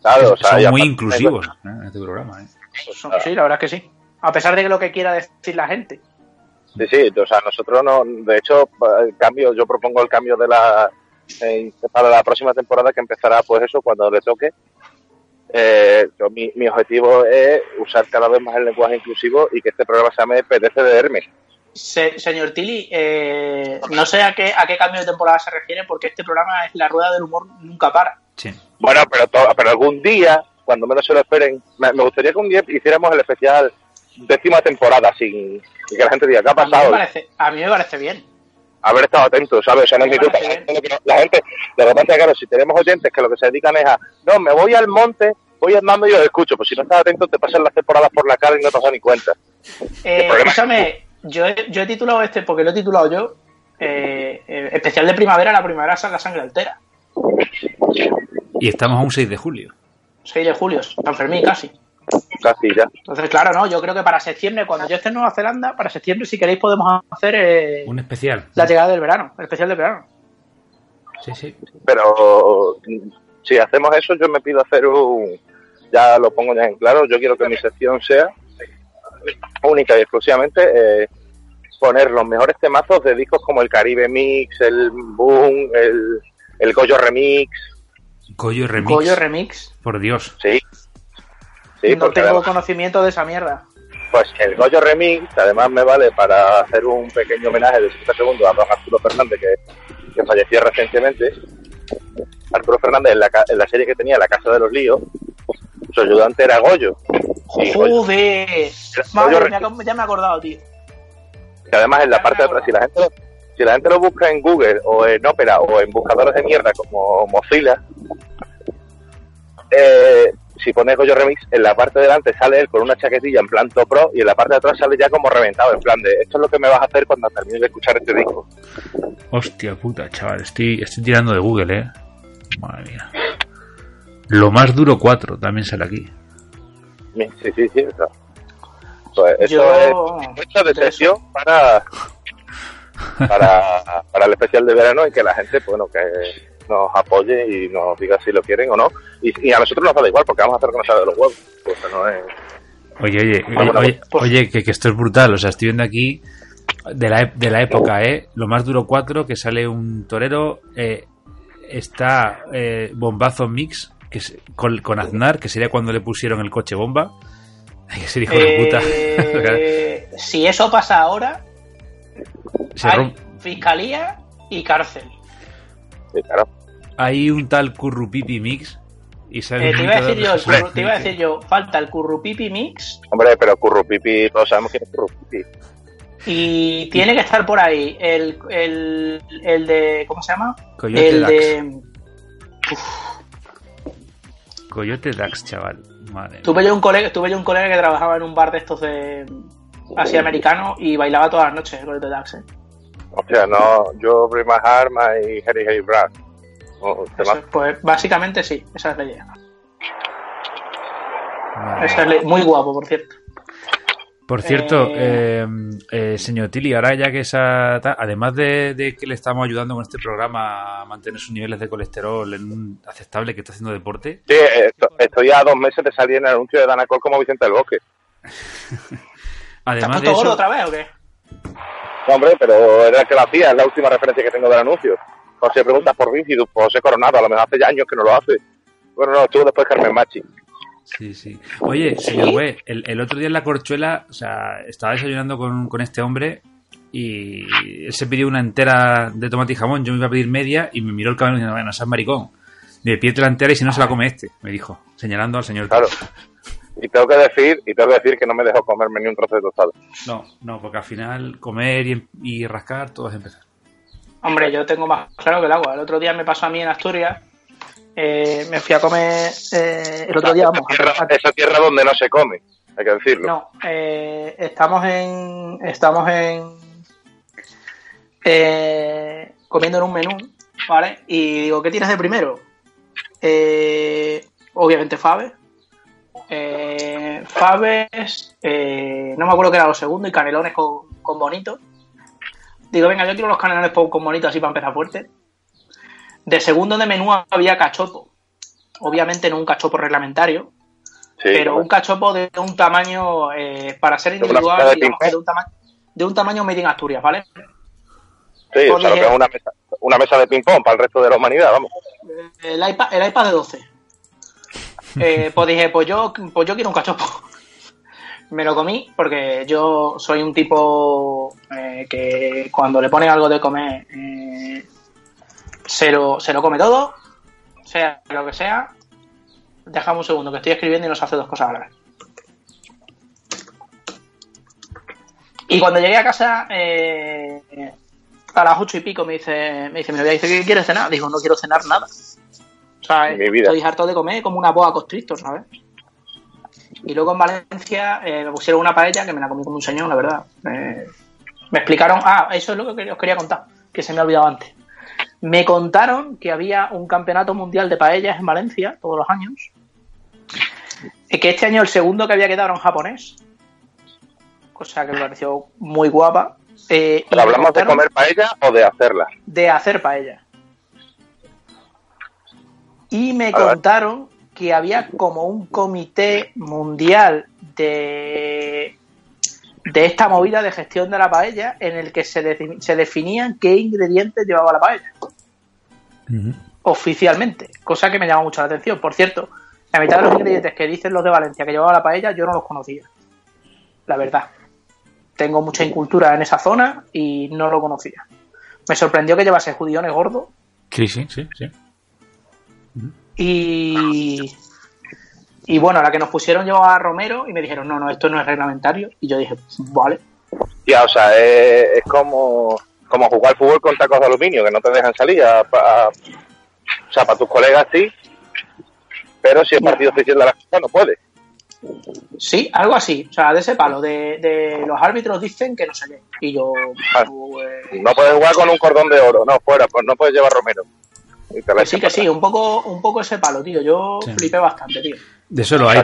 Claro, o sea, son muy inclusivos en este programa. Sí, la verdad es que sí. A pesar de que lo que quiera decir la gente. Sí, o sea, nosotros no... De hecho, yo propongo el cambio de para la próxima temporada que empezará, pues eso, cuando le toque. Mi objetivo es usar cada vez más el lenguaje inclusivo y que este programa se llame Pedazo de Arma. Señor Tilly, no sé a qué cambio de temporada se refiere, porque este programa es la rueda del humor, nunca para. Sí. Bueno, pero algún día, cuando menos se lo esperen, me gustaría que un día hiciéramos el especial... 10ª temporada, sin que la gente diga ¿qué ha pasado? A mí me parece bien haber estado atento, ¿sabes? O sea, no es mi culpa. La gente, lo que pasa es que claro, si tenemos oyentes que lo que se dedican es a me voy al monte, voy andando y los escucho, pues si no estás atento te pasan las temporadas por la cara y no te has dado ni cuenta. Escúchame, yo he titulado este, porque lo he titulado yo, especial de primavera, la primavera la sangre altera. Y estamos a un 6 de julio. 6 de julio, San Fermín casi ya. Entonces, claro, yo creo que para septiembre, cuando yo esté en Nueva Zelanda, para septiembre, si queréis, podemos hacer un especial. La llegada del verano, el especial del verano. Sí. Pero si hacemos eso, yo me pido hacer ya lo pongo ya en claro, yo quiero que mi sección sea única y exclusivamente poner los mejores temazos de discos como el Caribe Mix, el Boom, el Goyo Remix. ¿Goyo Remix? Por Dios. Sí. Sí, no tengo conocimiento de esa mierda. Pues el Goyo Remix, además me vale para hacer un pequeño homenaje de 30 segundos a don Arturo Fernández, que falleció recientemente. Arturo Fernández, en la serie que tenía La Casa de los Líos, su ayudante era Goyo. ¡Joder! Madre, ya me he acordado, tío. Que además en la parte de atrás, si la gente lo busca en Google o en Opera o en buscadores de mierda como Mozilla, si pones Goyo Remix, en la parte de delante sale él con una chaquetilla en plan Top Pro y en la parte de atrás sale ya como reventado, en plan de esto es lo que me vas a hacer cuando termine de escuchar este disco. Hostia puta, chaval, estoy tirando de Google, madre mía. Lo más duro 4 también sale aquí. Sí, claro. Pues esto es mucha decepción para el especial de verano, y que la gente, bueno, que nos apoye y nos diga si lo quieren o no. Y a nosotros nos da igual, porque vamos a hacer con esa de los huevos. Pues no es... Oye, que esto es brutal. O sea, estoy viendo aquí de la época, ¿eh? Lo más duro 4, que sale un torero. Está Bombazo Mix, que es, con Aznar, que sería cuando le pusieron el coche bomba. Hay que ser hijo de puta. Si eso pasa ahora, hay fiscalía y cárcel. Sí, claro. Hay un tal Currupipi Mix. Y te iba a decir yo, falta el Currupipi Mix. Hombre, pero Currupipi, todos sabemos quién es Currupipi. Y tiene que estar por ahí el de... ¿Cómo se llama? Coyote el Dax. Coyote Dax, chaval. Madre. Tuve yo un colega que trabajaba en un bar de estos de... así americano, y bailaba todas las noches el Coyote Dax, ¿eh? O sea, no... Yo bring my heart, my Harry Hey Brad. Pues básicamente sí, esa es la idea. Vale. Esa es la... Muy guapo, por cierto. Por cierto, señor Tilly, ahora ya que esa... Además de que le estamos ayudando con este programa a mantener sus niveles de colesterol en un aceptable, que está haciendo deporte... Sí, estoy a 2 meses de salir en el anuncio de Danacol como Vicente del Bosque. Además de eso... gordo otra vez o qué? No, hombre, pero era el que lo hacía, es la última referencia que tengo del anuncio. José pregunta por Rígido, por José Coronado, a lo mejor hace ya años que no lo hace. Bueno, no, estuvo después Carmen Machi. Sí, sí. Oye, señor güey, el otro día en la Corchuela, o sea, estaba desayunando con este hombre, y él se pidió una entera de tomate y jamón, yo me iba a pedir media, y me miró el cabrón diciendo, bueno, seas maricón, le pide la entera y si no se la come este, me dijo, señalando al señor. Claro. Y tengo que decir que no me dejó comerme ni un trozo de tostado. No, porque al final comer y rascar, todo es empezar. Hombre, yo tengo más claro que el agua. El otro día me pasó a mí en Asturias. Me fui a comer el otro día. Vamos, esa tierra donde no se come, hay que decirlo. No, estamos comiendo en un menú, ¿vale? Y digo, ¿qué tiras de primero? Obviamente faves. No me acuerdo qué era lo segundo, y canelones con bonito. Digo, venga, yo quiero los canelones con bonito así para empezar fuerte. De segundo de menú había cachopo. Obviamente no un cachopo reglamentario, sí, pero claro, un cachopo de un tamaño, para ser individual, digamos, de un tamaño made in Asturias, ¿vale? Sí, o sea, lo que es una mesa de ping-pong para el resto de la humanidad, vamos. El iPad de 12. Pues dije, pues yo quiero un cachopo. Me lo comí porque yo soy un tipo que cuando le ponen algo de comer... Se lo come todo, sea lo que sea. Dejamos un segundo, que estoy escribiendo y nos hace dos cosas a la vez. Y cuando llegué a casa, a las 8 y pico, me dice mi novia, dice, ¿qué quieres cenar? Digo, no quiero cenar nada. O sea, estoy harto de comer como una boa constrictor, ¿sabes? Y luego en Valencia me pusieron una paella que me la comí como un señor, la verdad. Me explicaron, eso es lo que os quería contar, que se me ha olvidado antes. Me contaron que había un campeonato mundial de paellas en Valencia todos los años. Que este año el segundo que había quedado era un japonés. Cosa que me pareció muy guapa. ¿Pero hablamos de comer paella o de hacerla? De hacer paella. Y me contaron que había como un comité mundial de esta movida de gestión de la paella, en el que se definían qué ingredientes llevaba la paella. Uh-huh. Oficialmente, cosa que me llama mucho la atención. Por cierto, la mitad de los ingredientes que dicen los de Valencia que llevaba la paella, yo no los conocía, la verdad. Tengo mucha incultura en esa zona y no lo conocía. Me sorprendió que llevase judiones gordos. Sí. Uh-huh. Y bueno, la que nos pusieron llevaba romero, y me dijeron, no, esto no es reglamentario. Y yo dije, vale. Ya, o sea, es como jugar fútbol con tacos de aluminio, que no te dejan salir. O sea, para tus colegas sí, pero si el partido oficial de la FIFA no puede. Sí, algo así. O sea, de ese palo, de los árbitros dicen que no sale. Y yo... Pues... No puedes jugar con un cordón de oro, no, fuera, pues no puedes llevar romero. Que sí, un poco ese palo, tío. Yo flipé bastante, tío. De eso lo hay.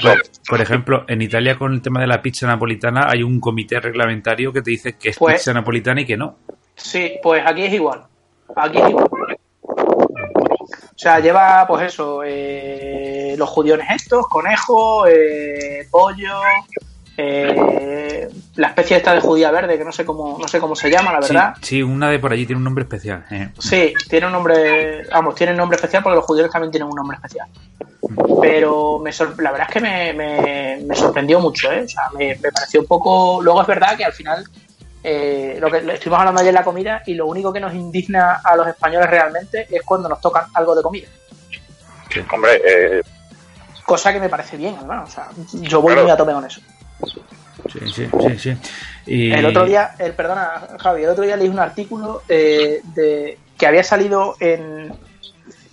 Por ejemplo, en Italia con el tema de la pizza napolitana hay un comité reglamentario que te dice que es pues, pizza napolitana y que no. Sí, pues aquí es igual. Aquí es igual. O sea, lleva, pues eso, los judiones estos, conejo, pollo, la especie esta de judía verde, que no sé cómo se llama, la verdad. Sí, sí, una de por allí tiene un nombre especial. Sí, tiene un nombre, vamos, tiene un nombre especial porque los judíos también tienen un nombre especial. Pero la verdad es que me sorprendió mucho, O sea, me pareció un poco... Luego es verdad que al final, lo que estuvimos hablando ayer en la comida, y lo único que nos indigna a los españoles realmente es cuando nos tocan algo de comida. Sí, hombre, cosa que me parece bien, hermano. O sea, yo voy muy a tope con eso. Sí. Y... El otro día, perdona, Javi, el otro día leí un artículo de que había salido en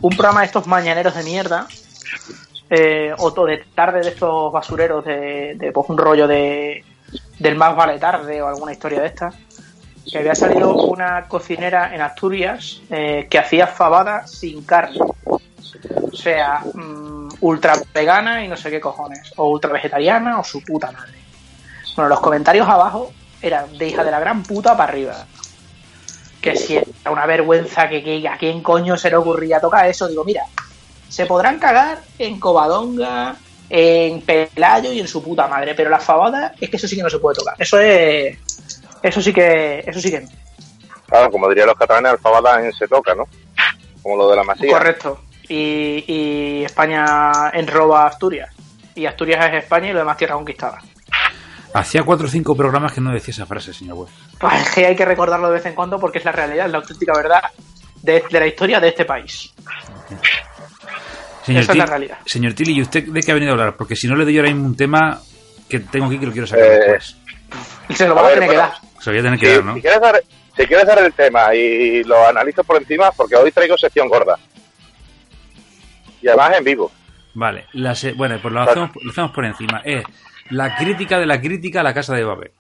un programa de estos mañaneros de mierda, o de tarde de estos basureros de pues un rollo del más vale tarde o alguna historia de esta, que había salido una cocinera en Asturias que hacía fabada sin carne, o sea, ultra vegana y no sé qué cojones, o ultra vegetariana o su puta madre. Bueno, los comentarios abajo eran de hija de la gran puta para arriba, que si era una vergüenza, que a quién coño se le ocurría tocar eso. Digo, mira, se podrán cagar en Covadonga, en Pelayo y en su puta madre, pero la fabada es que eso sí que no se puede tocar. Eso sí que no. Claro, como dirían los catalanes, la fabada se toca, ¿no? Como lo de la masía. Correcto. Y España enroba a Asturias. Y Asturias es España y lo demás tierra conquistada. Hacía 4 o 5 programas que no decía esa frase, señor Web. Pues que hay que recordarlo de vez en cuando porque es la realidad, es la auténtica verdad de la historia de este país. Okay. Esa es la realidad. Señor Tilly, ¿y usted de qué ha venido a hablar? Porque si no le doy ahora mismo un tema que tengo aquí que lo quiero sacar después. Se lo vamos a tener que dar. Se lo voy a tener que dar, ¿no? Si quieres dar el tema y lo analizo por encima, porque hoy traigo sección gorda. Y además en vivo. Vale. Bueno, pues lo hacemos por encima. Es la crítica de la crítica a la Casa de Babel.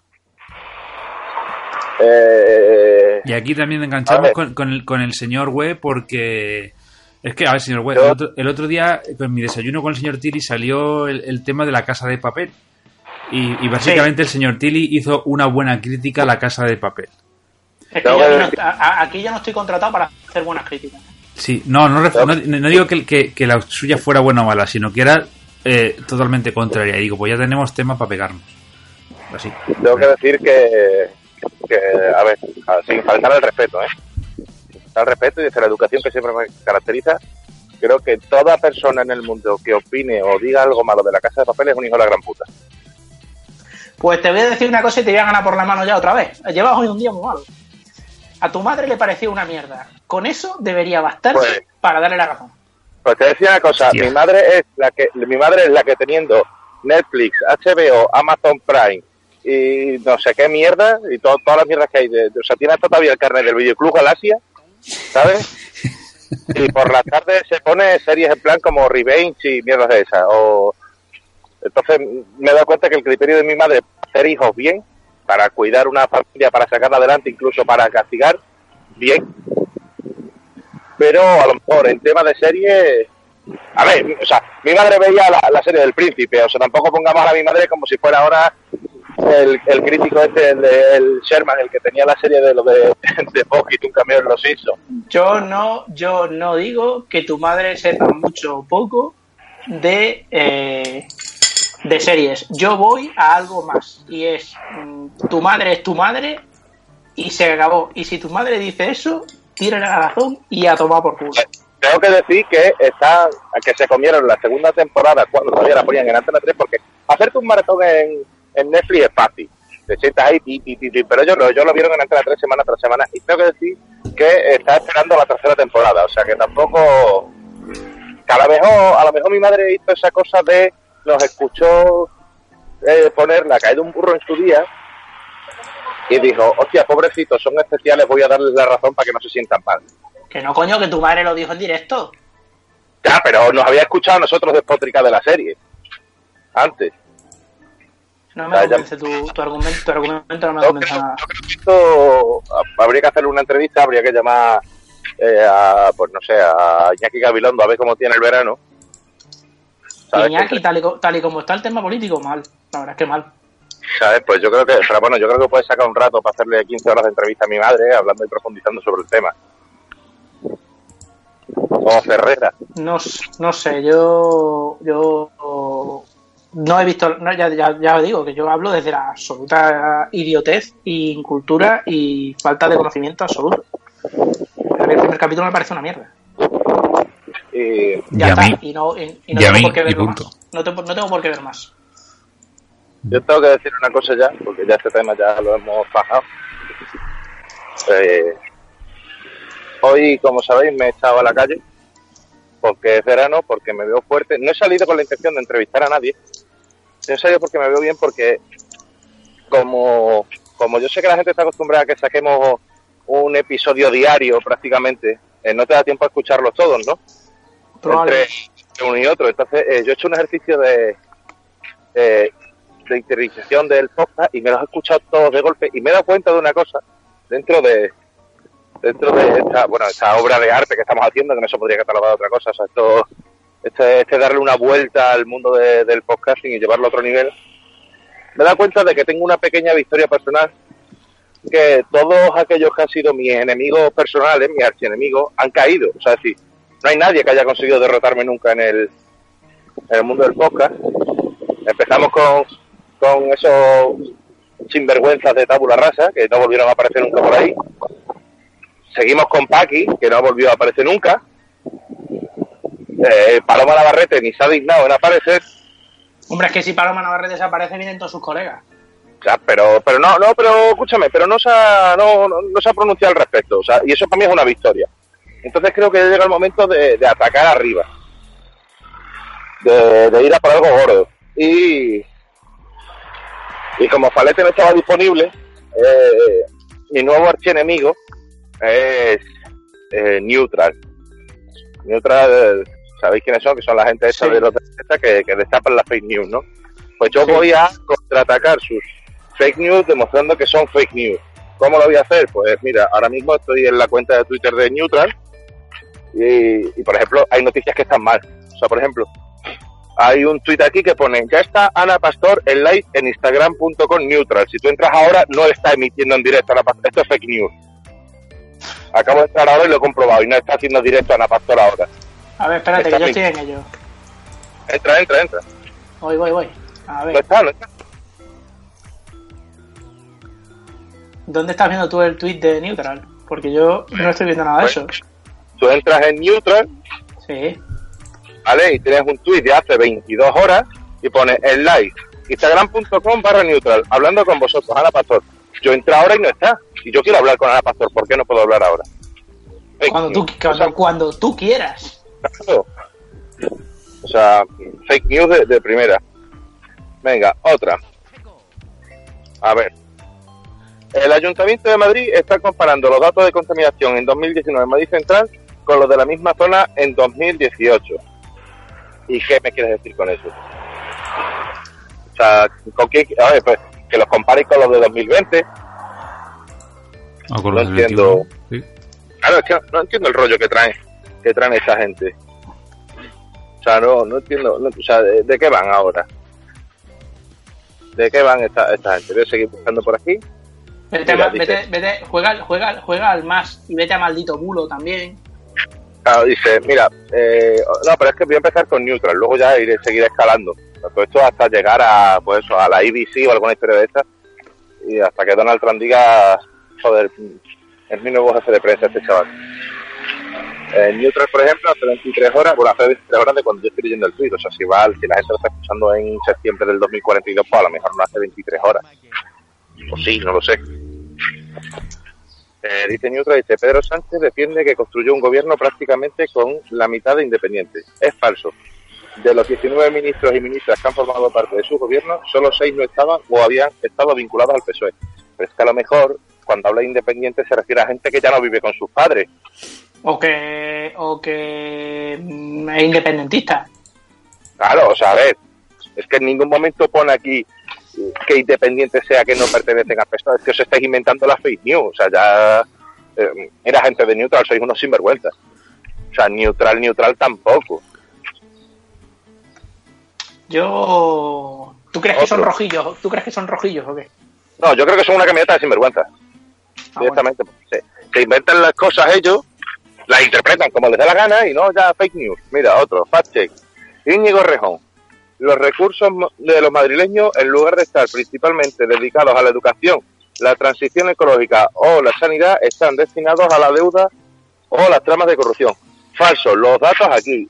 Y aquí también enganchamos con el señor Web porque... Es que, a ver, señor Güey, el otro día en mi desayuno con el señor Tilly salió el tema de la Casa de Papel. Y básicamente sí. El señor Tilly hizo una buena crítica a la Casa de Papel. Es que aquí ya no estoy contratado para hacer buenas críticas. Sí, no digo que la suya fuera buena o mala, sino que era totalmente contraria. Y digo, pues ya tenemos tema para pegarnos. Así. Tengo que decir que a ver, sin faltar el respeto, al respeto y desde la educación que siempre me caracteriza, creo que toda persona en el mundo que opine o diga algo malo de la Casa de Papel es un hijo de la gran puta. Pues te voy a decir una cosa y te voy a ganar por la mano ya otra vez. Llevas hoy un día muy malo. A tu madre le pareció una mierda. Con eso debería bastarse pues, para darle la razón. Pues te decía una cosa, hostia. Mi madre es la que teniendo Netflix, HBO, Amazon Prime y no sé qué mierda y todas las mierdas que hay, o sea, tiene hasta todavía el carnet del Videoclub Galaxia, ¿sabes? Y por las tardes se pone series en plan como Revenge y mierdas de esas. Entonces me he dado cuenta que el criterio de mi madre para hacer hijos bien, para cuidar una familia, para sacarla adelante, incluso para castigar, bien. Pero a lo mejor en tema de series... A ver, o sea, mi madre veía la serie del Príncipe, o sea, tampoco pongamos a mi madre como si fuera ahora... El crítico este, el Sherman, el que tenía la serie de lo de Pocket, un cameo en los Simpsons. Yo no digo que tu madre sepa mucho o poco de series. Yo voy a algo más y es tu madre es tu madre y se acabó. Y si tu madre dice eso, tira la razón y a tomar por culo. Tengo que decir que se comieron la segunda temporada cuando todavía la ponían en Antena 3 porque hacerte un maratón en Netflix es fácil, te sientas ahí, pero ellos lo vieron en Antena 3 semana tras semana, y tengo que decir que está esperando la tercera temporada, o sea que tampoco, que a lo mejor mi madre hizo esa cosa de, nos escuchó poner la caída de un burro en su día, y dijo, hostia, pobrecitos, son especiales, voy a darles la razón para que no se sientan mal. Que no, coño, que tu madre lo dijo en directo. Ya, pero nos había escuchado nosotros despotricar de la serie, antes. No me convence tu argumento, no me convence nada. Esto habría que hacerle una entrevista, habría que llamar a Iñaki Gabilondo a ver cómo tiene el verano ¿Sabes? Y Iñaki, tal y como está el tema político, mal. La verdad es que mal. ¿Sabes? Pues yo creo que, bueno, yo creo que puedes sacar un rato para hacerle 15 horas de entrevista a mi madre, hablando y profundizando sobre el tema. Como Ferrera. No sé, yo no he visto, ya os digo que yo hablo desde la absoluta idiotez y incultura y falta de conocimiento absoluto. El primer capítulo me parece una mierda. Ya está, y no tengo por qué verlo más. No tengo por qué ver más. Yo tengo que decir una cosa ya, porque ya este tema ya lo hemos fajado. Hoy, como sabéis, me he echado a la calle porque es verano, porque me veo fuerte. No he salido con la intención de entrevistar a nadie. No he salido porque me veo bien, porque como yo sé que la gente está acostumbrada a que saquemos un episodio diario prácticamente, no te da tiempo a escucharlos todos, ¿no? Probable. Entre uno y otro. Entonces, yo he hecho un ejercicio de interiorización del podcast y me los he escuchado todos de golpe y me he dado cuenta de una cosa dentro de esta obra de arte que estamos haciendo, que no se podría catalogar de otra cosa. O sea, esto darle una vuelta al mundo del podcasting y llevarlo a otro nivel. Me he dado cuenta de que tengo una pequeña victoria personal, que todos aquellos que han sido mis enemigos personales, mis archienemigos, han caído. O sea, es decir, no hay nadie que haya conseguido derrotarme nunca en el mundo del podcast. Empezamos con esos sinvergüenzas de tabula rasa, que no volvieron a aparecer nunca por ahí. Seguimos con Paqui, que no volvió a aparecer nunca. Paloma Navarrete ni se ha dignado en aparecer. Hombre, es que si Paloma Navarrete desaparece, vienen todos sus colegas. Ya, pero no, pero escúchame, pero no se ha pronunciado al respecto, o sea, y eso para mí es una victoria. Entonces creo que llega el momento de atacar arriba, de ir a por algo gordo. Y como Falete no estaba disponible, mi nuevo archienemigo es Newtral. Newtral, sabéis quiénes son, que son la gente esa, sí, de los que destapan las fake news, ¿no? Pues yo, sí, voy a contraatacar sus fake news demostrando que son fake news. ¿Cómo lo voy a hacer? Pues mira, ahora mismo estoy en la cuenta de Twitter de Newtral y por ejemplo, hay noticias que están mal. O sea, por ejemplo, hay un tuit aquí que pone: ya está Ana Pastor en live en Instagram.com Newtral. Si tú entras ahora, no está emitiendo en directo Ana Pastor. Esto es fake news. Acabo de entrar ahora y lo he comprobado. Y no está haciendo directo Ana Pastor ahora. A ver, espérate, está que yo estoy en ello. Entra. Voy. A ver. No está. ¿Dónde estás viendo tú el tuit de Newtral? Porque yo no estoy viendo nada de eso. Tú entras en Newtral. Sí. Vale, y tienes un tuit de hace 22 horas y pones en live Instagram.com/Newtral. Hablando con vosotros, Ana Pastor. Yo entré ahora y no está. Y yo quiero hablar con Ana Pastor. ¿Por qué no puedo hablar ahora? Cuando tú quieras. Claro. O sea, fake news de primera. Venga, otra. A ver. El Ayuntamiento de Madrid está comparando los datos de contaminación en 2019 en Madrid Central con los de la misma zona en 2018. ¿Y qué me quieres decir con eso? O sea, ¿con qué? A ver, pues que los comparéis con los de 2020. No entiendo. ¿Sí? Claro, es que no entiendo el rollo que traen esa gente. O sea, no entiendo. No, o sea, ¿de qué van ahora? ¿De qué van esta gente? Voy a seguir buscando por aquí. Vete, juega al más y vete a maldito bulo también. Claro, dice, mira, no, pero es que voy a empezar con Newtral, luego ya iré a seguir escalando. Todo esto hasta llegar a, pues eso, a la IBC o alguna historia de esta, y hasta que Donald Trump diga, joder, es mi nuevo jefe de prensa este chaval. Newtral, por ejemplo, hace 23 horas, bueno, hace 23 horas de cuando yo estoy leyendo el tweet, o sea, si la gente lo está escuchando en septiembre del 2042, pues a lo mejor no hace 23 horas. O sí, no lo sé. Dice Newtral, dice: Pedro Sánchez defiende que construyó un gobierno prácticamente con la mitad de independientes. Es falso. De los 19 ministros y ministras que han formado parte de su gobierno, solo 6 no estaban o habían estado vinculados al PSOE. Pero es que a lo mejor, cuando habla de independiente, se refiere a gente que ya no vive con sus padres. O que es independentista. Claro, o sea, a ver, es que en ningún momento pone aquí que independiente sea que no pertenecen a personas. Es que os estáis inventando las fake news. O sea, ya era gente de Newtral, sois unos sinvergüenzas. O sea, Newtral tampoco. Yo... ¿Tú crees que son rojillos? ¿Tú crees que son rojillos o qué? No, yo creo que son una camioneta de sinvergüenza. Directamente. Bueno. Se inventan las cosas ellos, las interpretan como les da la gana y no, ya fake news. Mira, otro, fact check. Íñigo Rejón. Los recursos de los madrileños, en lugar de estar principalmente dedicados a la educación, la transición ecológica o la sanidad, están destinados a la deuda o las tramas de corrupción. Falso, los datos aquí.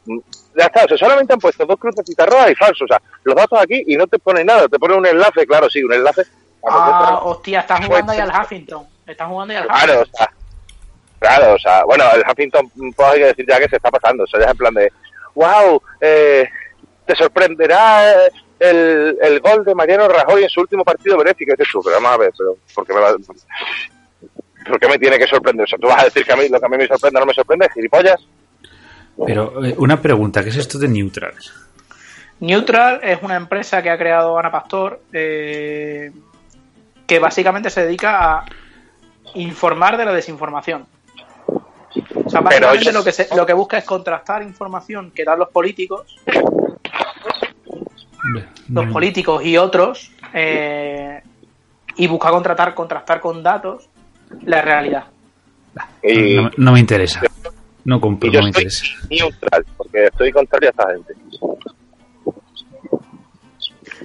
Ya está, o sea, solamente han puesto dos cruces rojas y falso. O sea, los datos aquí y no te ponen nada, te ponen un enlace, claro, sí, un enlace. Ah, hostia, estás jugando ahí al Huffington. Estás jugando ahí al Huffington. Claro, o sea, bueno, el Huffington, pues hay que decir ya que se está pasando. O sea, ya es en plan de, wow, te sorprenderá el gol de Mariano Rajoy en su último partido benéfico. Dices tú, pero vamos a ver, pero ¿por qué me tiene que sorprender? O sea, tú vas a decir que a mí lo que a mí me sorprende no me sorprende, gilipollas. Pero una pregunta, ¿qué es esto de Newtral? Newtral es una empresa que ha creado Ana Pastor, que básicamente se dedica a informar de la desinformación. O sea, básicamente pero lo que busca es contrastar información que dan los políticos, los políticos y otros, y busca contrastar con datos la realidad. No me interesa. No compro, no me interesa. Neutral, porque estoy contrario a esta gente.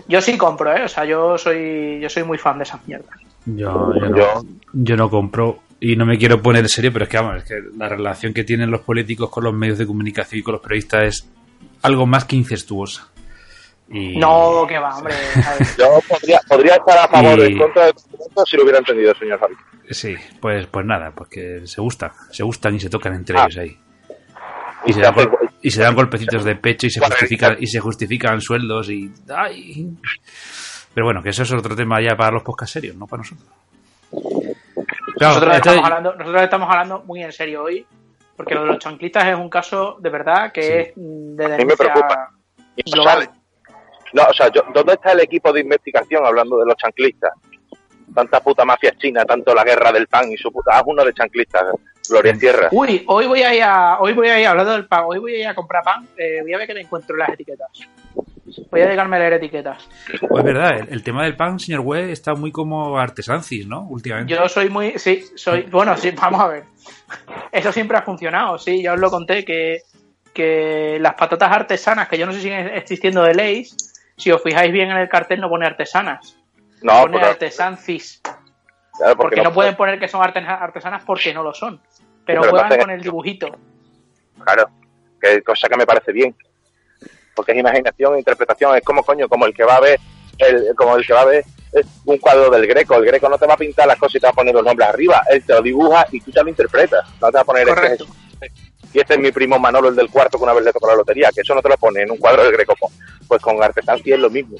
Yo sí compro, ¿eh? O sea, yo soy muy fan de esas mierdas. Yo no compro y no me quiero poner serio, pero es que, vamos, es que la relación que tienen los políticos con los medios de comunicación y con los periodistas es algo más que incestuosa. Y... No, que va, hombre. Yo podría estar a favor o en contra del presidente si lo hubiera entendido, señor Javi. Sí, pues nada, pues que se gustan y se tocan entre ellos ahí. Y se dan golpecitos de pecho y se justifican sueldos y... ¡Ay! Pero bueno, que eso es otro tema ya para los podcasts serios, no para nosotros. Claro, nosotros estamos hablando muy en serio hoy, porque lo de los chanclistas es un caso de verdad que es de denuncia. A mí me preocupa. Global. No, o sea, ¿dónde está el equipo de investigación hablando de los chanclistas? Tanta puta mafia china, tanto la guerra del pan y su puta... Ah, uno de chanclistas, Gloria Tierra. Uy, hoy voy a ir hablando del pan, hoy voy a ir a comprar pan, voy a ver que le encuentro las etiquetas. Voy a dedicarme a leer etiquetas. Pues verdad, el tema del pan, señor Güell, está muy como artesancis, ¿no? Últimamente. Yo soy muy... Sí, vamos a ver. Eso siempre ha funcionado, sí, ya os lo conté, que las patatas artesanas, que yo no sé si siguen existiendo de Lays, si os fijáis bien en el cartel no pone artesanas. No, pone artesancis. Claro, porque no pueden poner que son artesanas porque no lo son. Pero juegan con el dibujito. Claro, que cosa que me parece bien. Porque es imaginación, interpretación, es como el que va a ver es un cuadro del Greco. El Greco no te va a pintar las cosas y te va a poner los nombres arriba. Él te lo dibuja y tú ya lo interpretas. No te va a poner correcto. Y este es mi primo Manolo, el del cuarto, que una vez le tocó la lotería, que eso no te lo pone en un cuadro del Greco. Pues con artesanía es lo mismo.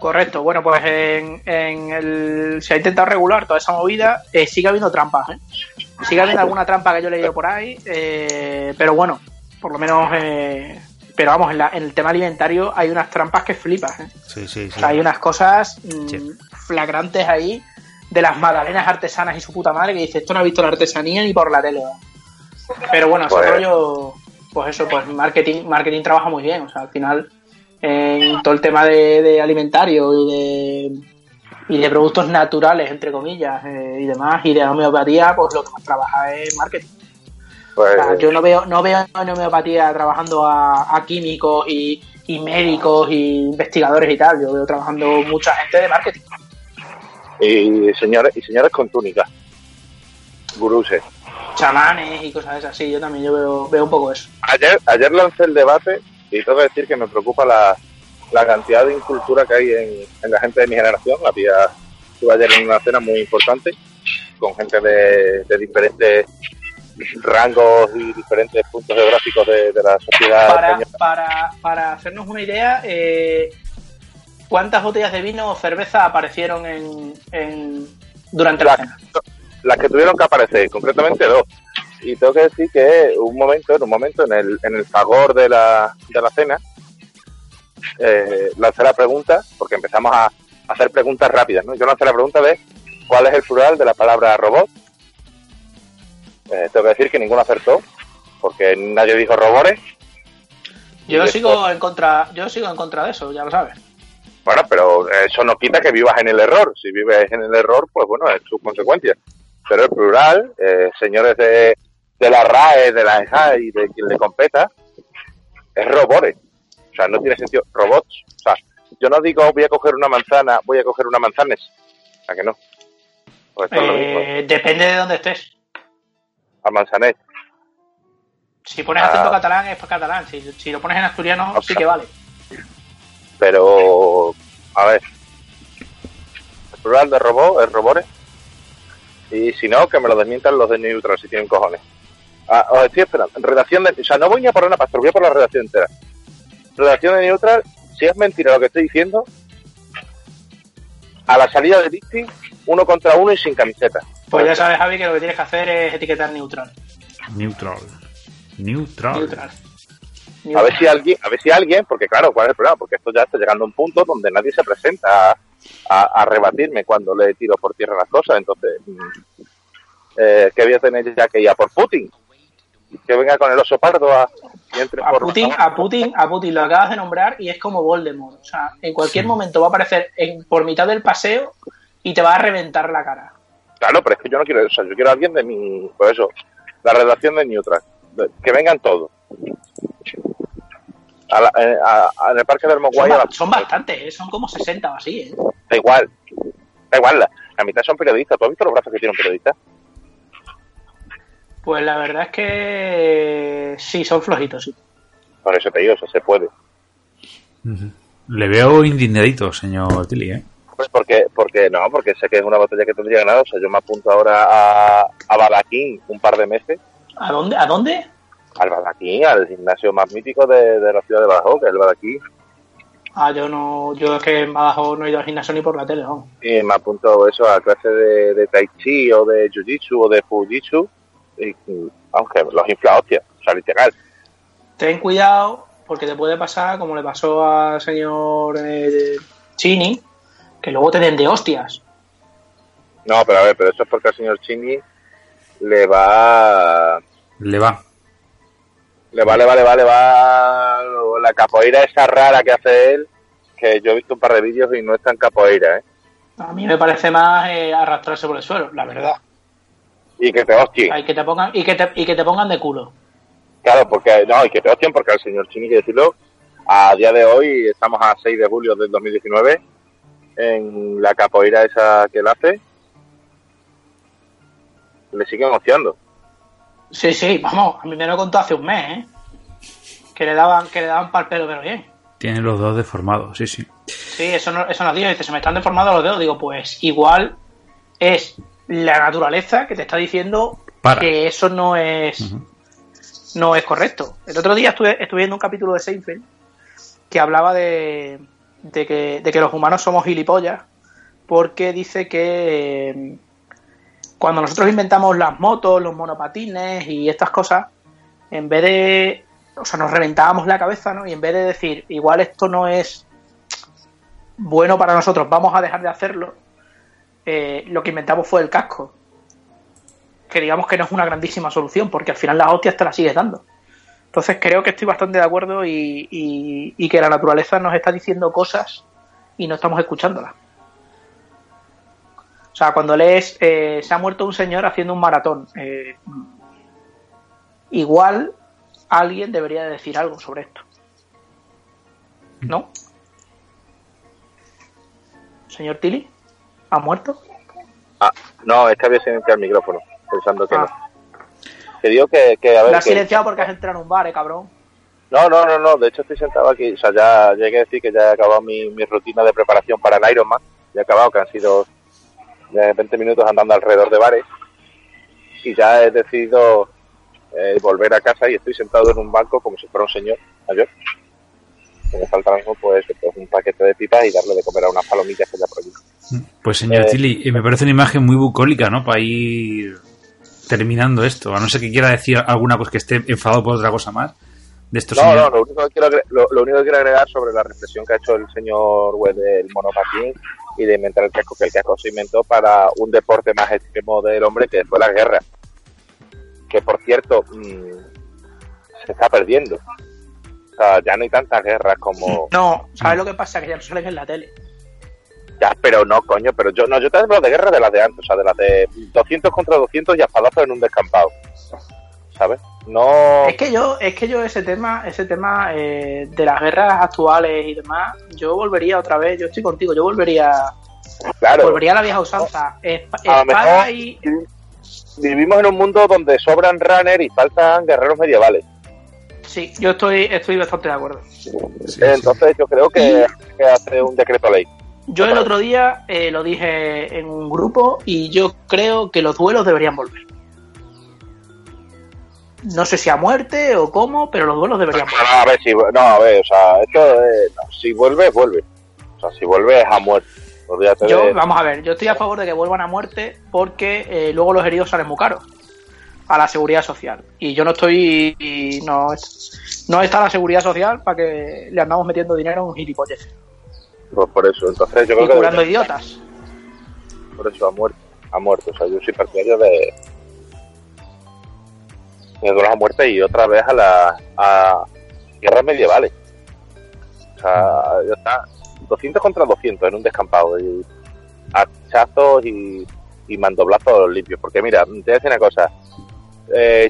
Correcto, bueno, pues se ha intentado regular toda esa movida, sigue habiendo trampas, ¿eh? Sigue habiendo alguna trampa que yo he leído por ahí, pero bueno, por lo menos... Pero vamos, en el tema alimentario hay unas trampas que flipas, ¿eh? Sí. O sea, hay unas cosas flagrantes ahí de las magdalenas artesanas y su puta madre que dice, esto no ha visto la artesanía ni por la tele. Pero bueno, ese rollo, pues eso, pues marketing trabaja muy bien. O sea, al final, en todo el tema de alimentario y de productos naturales, entre comillas, y demás, y de homeopatía, pues lo que más trabaja es marketing. Pues, o sea, yo no veo en homeopatía trabajando a químicos y médicos y investigadores y tal. Yo veo trabajando mucha gente de marketing. Y señores con túnicas. Guruses. Chamanes y cosas esas. Sí, yo también veo un poco eso. Ayer lancé el debate y tengo que decir que me preocupa la cantidad de incultura que hay en la gente de mi generación. Estuve ayer en una cena muy importante con gente de diferentes rangos y diferentes puntos geográficos de la sociedad. Para hacernos una idea, ¿cuántas botellas de vino o cerveza aparecieron durante la cena? Las que tuvieron que aparecer, concretamente dos. Y tengo que decir que en un momento en el fragor de la cena, lancé la pregunta, porque empezamos a hacer preguntas rápidas, ¿no? Yo lancé la pregunta de ¿cuál es el plural de la palabra robot? Tengo que decir que ninguno acertó, porque nadie dijo robores. Yo sigo en contra de eso, ya lo sabes. Bueno, pero eso no quita que vivas en el error. Si vives en el error, pues bueno, es su consecuencia. Pero el plural, señores de la RAE, de la EJA y de quien le competa, es robores. O sea, no tiene sentido. Robots. O sea, yo no digo voy a coger una manzana. ¿A que no? Pues es lo mismo. Depende de dónde estés. A Manzanet. Si pones acento catalán, es catalán. Si lo pones en asturiano, o sea, sí que vale. Pero, a ver, el plural de robot es robores. Y si no, que me lo desmientan los de Newtral, si tienen cojones. Os estoy esperando. Redacción de... O sea, no voy a por una pastor, voy a por la redacción entera. Redacción de Newtral, si es mentira lo que estoy diciendo, a la salida de Dicti, 1 contra 1 y sin camiseta. Pues ya sabes, Javi, que lo que tienes que hacer es etiquetar Newtral. A ver si alguien, porque claro, ¿cuál es el problema? Porque esto ya está llegando a un punto donde nadie se presenta a rebatirme cuando le tiro por tierra las cosas. Entonces, ¿qué voy a tener ya que ir a por Putin? Que venga con el oso pardo a Putin lo acabas de nombrar y es como Voldemort. O sea, en cualquier momento va a aparecer por mitad del paseo y te va a reventar la cara. Claro, pero es que yo no quiero, o sea, yo quiero a alguien de mi, pues eso, la redacción de Newtral, que vengan todos. En el parque del Moguay son bastantes, son como 60 o así, ¿eh? Da igual, la mitad son periodistas. ¿Tú has visto los brazos que tiene un periodista? Pues la verdad es que sí, son flojitos, sí. Por eso te digo, eso se puede. Uh-huh. Le veo indignadito, señor Tilly, ¿eh? Pues porque sé que es una batalla que tendría ganado. O sea, yo me apunto ahora a Badaquín un par de meses. ¿A dónde? Al Badaquín, al gimnasio más mítico de la ciudad de Badajoz, que es el Badaquín. Ah, yo es que en Badajoz no he ido al gimnasio ni por la tele, ¿no? Y me apunto eso a clases de Tai Chi o de Jiu-Jitsu o de Jiu-Jitsu, aunque los infla hostias, o sea, literal. Ten cuidado, porque te puede pasar como le pasó al señor Chini, que luego te den de hostias. No, pero a ver, pero eso es porque al señor Chini le va la capoeira esa rara que hace él, que yo he visto un par de vídeos y no es tan capoeira, ¿eh? A mí me parece más arrastrarse por el suelo, la verdad. Y que te hostien. Ay, que te pongan de culo. Claro, y que te hostien, porque al señor Chini, que decirlo, a día de hoy estamos a 6 de julio del 2019, en la capoeira esa que él hace, le siguen hostiando. Sí, vamos, a mí me lo contó hace un mes, ¿eh? Que le daban pal pelo, pero bien. Tiene los dedos deformados, sí. Sí, eso nos dijo, dice, se me están deformados los dedos. Digo, pues igual es la naturaleza que te está diciendo que eso no es, uh-huh, no es correcto. El otro día estuve viendo un capítulo de Seinfeld que hablaba de que los humanos somos gilipollas, porque dice que... Cuando nosotros inventamos las motos, los monopatines y estas cosas, en vez de... O sea, nos reventábamos la cabeza, ¿no? Y en vez de decir, igual esto no es bueno para nosotros, vamos a dejar de hacerlo, lo que inventamos fue el casco. Que digamos que no es una grandísima solución, porque al final las hostias te las sigues dando. Entonces creo que estoy bastante de acuerdo y que la naturaleza nos está diciendo cosas y no estamos escuchándolas. O sea, cuando lees, se ha muerto un señor haciendo un maratón. Igual alguien debería decir algo sobre esto, ¿no? ¿Señor Tilly? ¿Ha muerto? Ah, no, es que había silenciado el micrófono, pensando que no. Te digo que a ver... Lo has silenciado porque has entrado en un bar, cabrón. No, de hecho estoy sentado aquí. O sea, ya llegué a decir que ya he acabado mi rutina de preparación para el Ironman. Ya he acabado, que han sido... de 20 minutos andando alrededor de bares, y ya he decidido volver a casa, y estoy sentado en un banco como si fuera un señor mayor, que me falta algo, pues un paquete de pipas y darle de comer a unas palomillas que ya por allí. Pues señor Tilly, me parece una imagen muy bucólica, ¿no? Para ir terminando esto, a no ser que quiera decir alguna cosa, que esté enfadado por otra cosa más de estos señores. No, lo único que quiero agregar sobre la reflexión que ha hecho el señor Webb del monopatín y de inventar el casco, que el casco se inventó para un deporte más extremo del hombre, que fue la guerra, que por cierto se está perdiendo. O sea, ya no hay tantas guerras como... No, ¿sabes lo que pasa? Que ya no salen en la tele. Ya, pero no, coño, pero yo no, yo te hablo de guerras de las de antes, o sea, de las de 200 contra 200 y a palazos en un descampado, ¿sabes? No... Es que yo ese tema de las guerras actuales y demás, yo volvería otra vez, yo estoy contigo, yo volvería... Claro. Volvería a la vieja usanza. Espada y... Vivimos en un mundo donde sobran runners y faltan guerreros medievales. Sí, yo estoy bastante de acuerdo. Sí, entonces sí. Yo creo que hace un decreto ley. Yo el otro día lo dije en un grupo y yo creo que los duelos deberían volver. No sé si a muerte o cómo, pero los duelos deberían volver. No, a ver, o sea, esto no, si vuelve. O sea, si vuelve es a muerte. Vamos a ver, yo estoy a favor de que vuelvan a muerte porque luego los heridos salen muy caros a la seguridad social. Y yo no estoy... No está la seguridad social para que le andamos metiendo dinero a un gilipollez. Pues por eso, entonces yo creo que... Y curando idiotas. Por eso ha muerto. O sea, yo soy partidario de duelos a muerte y otra vez a guerras medievales. O sea, ya está... 200 contra 200 en un descampado, y hachazos y mandoblazos limpios. Porque mira, te voy a decir una cosa,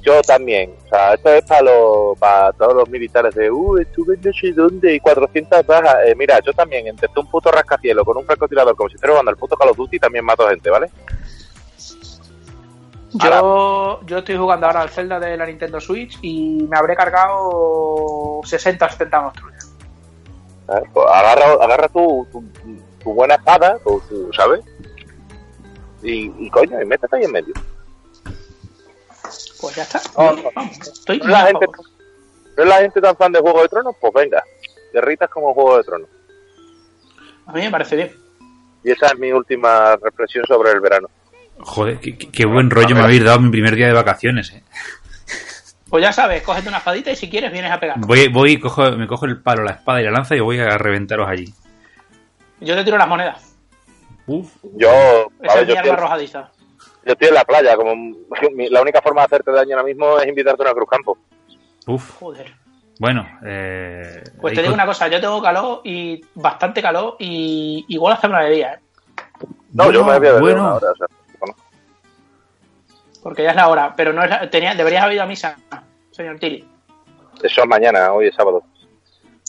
yo también, o sea, esto es para todos los militares de estuve no sé dónde y 400 bajas. Mira, yo también intenté un puto rascacielos con un francotirador como si estuviera jugando el puto Call of Duty y también mato gente, ¿vale? Yo estoy jugando ahora al Zelda de la Nintendo Switch y me habré cargado 60 o 70 monstruos. Pues agarra tu buena espada, tu, ¿sabes? Y coño, y métete ahí en medio. Pues ya está. ¿No es la gente tan fan de Juego de Tronos? Pues venga, guerritas como Juego de Tronos. A mí me parece bien. Y esa es mi última reflexión sobre el verano. Joder, qué buen rollo me habéis dado mi primer día de vacaciones, ¿eh? Pues ya sabes, cógete una espadita y si quieres vienes a pegar. Me cojo el palo, la espada y la lanza y voy a reventaros allí. Yo te tiro las monedas. Uf. Esa es mi arma arrojadiza. Yo estoy en la playa, como la única forma de hacerte daño ahora mismo es invitarte a una Cruzcampo. Uf. Joder. Bueno, pues te digo una cosa, yo tengo calor y bastante calor y igual hacer una bebida, ¿eh? No, bueno, yo me voy a beber una hora, o sea. Porque ya es la hora, pero no es deberías haber ido a misa, señor Tilly. Eso es mañana, hoy es sábado.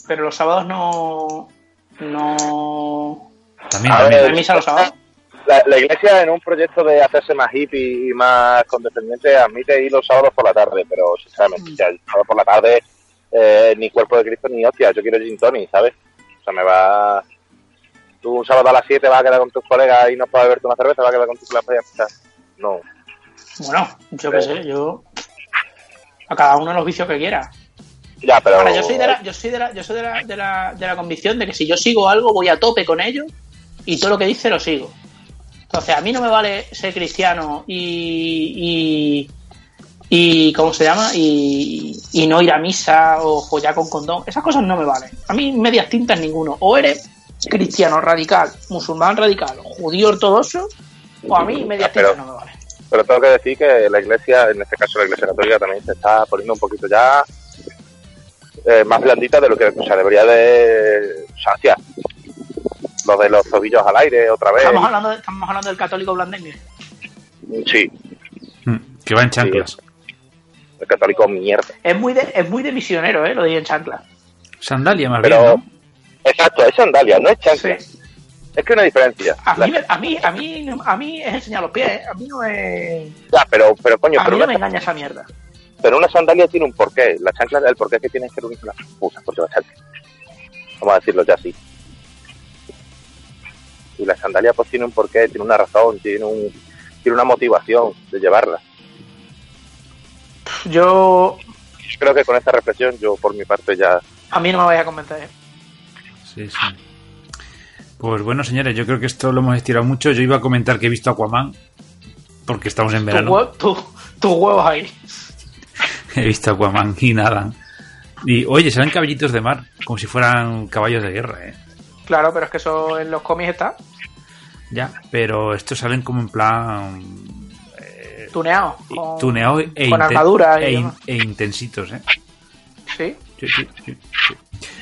Pero los sábados no... También hay misa los sábados. La iglesia en un proyecto de hacerse más hippie y más condescendiente admite ir los sábados por la tarde, pero sinceramente, ya el sábado por la tarde ni cuerpo de Cristo ni hostia, yo quiero gin tonic, ¿sabes? O sea, me va... Tú un sábado a las 7 vas a quedar con tus colegas y no vas a beberte una cerveza, vas a quedar con tus colegas y no... Bueno, yo qué sé, yo... A cada uno los vicios que quiera. Ya, pero... Ahora, yo soy de la convicción de que si yo sigo algo, voy a tope con ello y todo lo que dice lo sigo. Entonces, a mí no me vale ser cristiano y ¿cómo se llama? Y no ir a misa o follar con condón. Esas cosas no me valen. A mí medias tintas ninguno. O eres cristiano radical, musulmán radical, judío ortodoxo, o a mí medias tintas no me valen. Pero tengo que decir que la iglesia, en este caso la iglesia católica, también se está poniendo un poquito ya más blandita de lo que debería de saciar. Lo de los tobillos al aire, otra vez. ¿Estamos hablando del católico blandengue? Sí. Que va en chanclas. Sí. El católico mierda. Es muy de misionero, lo de ir en chanclas. Sandalia más bien, ¿no? Exacto, es sandalia, no es chanclas. Sí. Es que hay una diferencia. A mí es enseñar los pies, ¿eh? A mí no es... Ya, pero coño... A mí no me engaña esa mierda. Pero una sandalia tiene un porqué. La chancla, el porqué que tienes que reunirse las pulsas, porque la chancla... Vamos a decirlo ya así. Y la sandalia pues tiene un porqué, tiene una razón, tiene una motivación de llevarla. Yo creo que con esta reflexión yo por mi parte ya... A mí no me vais a comentar, ¿eh? Sí, sí. Pues bueno, señores, yo creo que esto lo hemos estirado mucho. Yo iba a comentar que he visto Aquaman porque estamos en verano. Tus huevos ahí. He visto Aquaman y nada. Y oye, salen caballitos de mar, como si fueran caballos de guerra, ¿eh? Claro, pero es que eso en los cómics está. Ya, pero estos salen como en plan... tuneados. Tuneados e intensitos, ¿eh? Sí. Sí.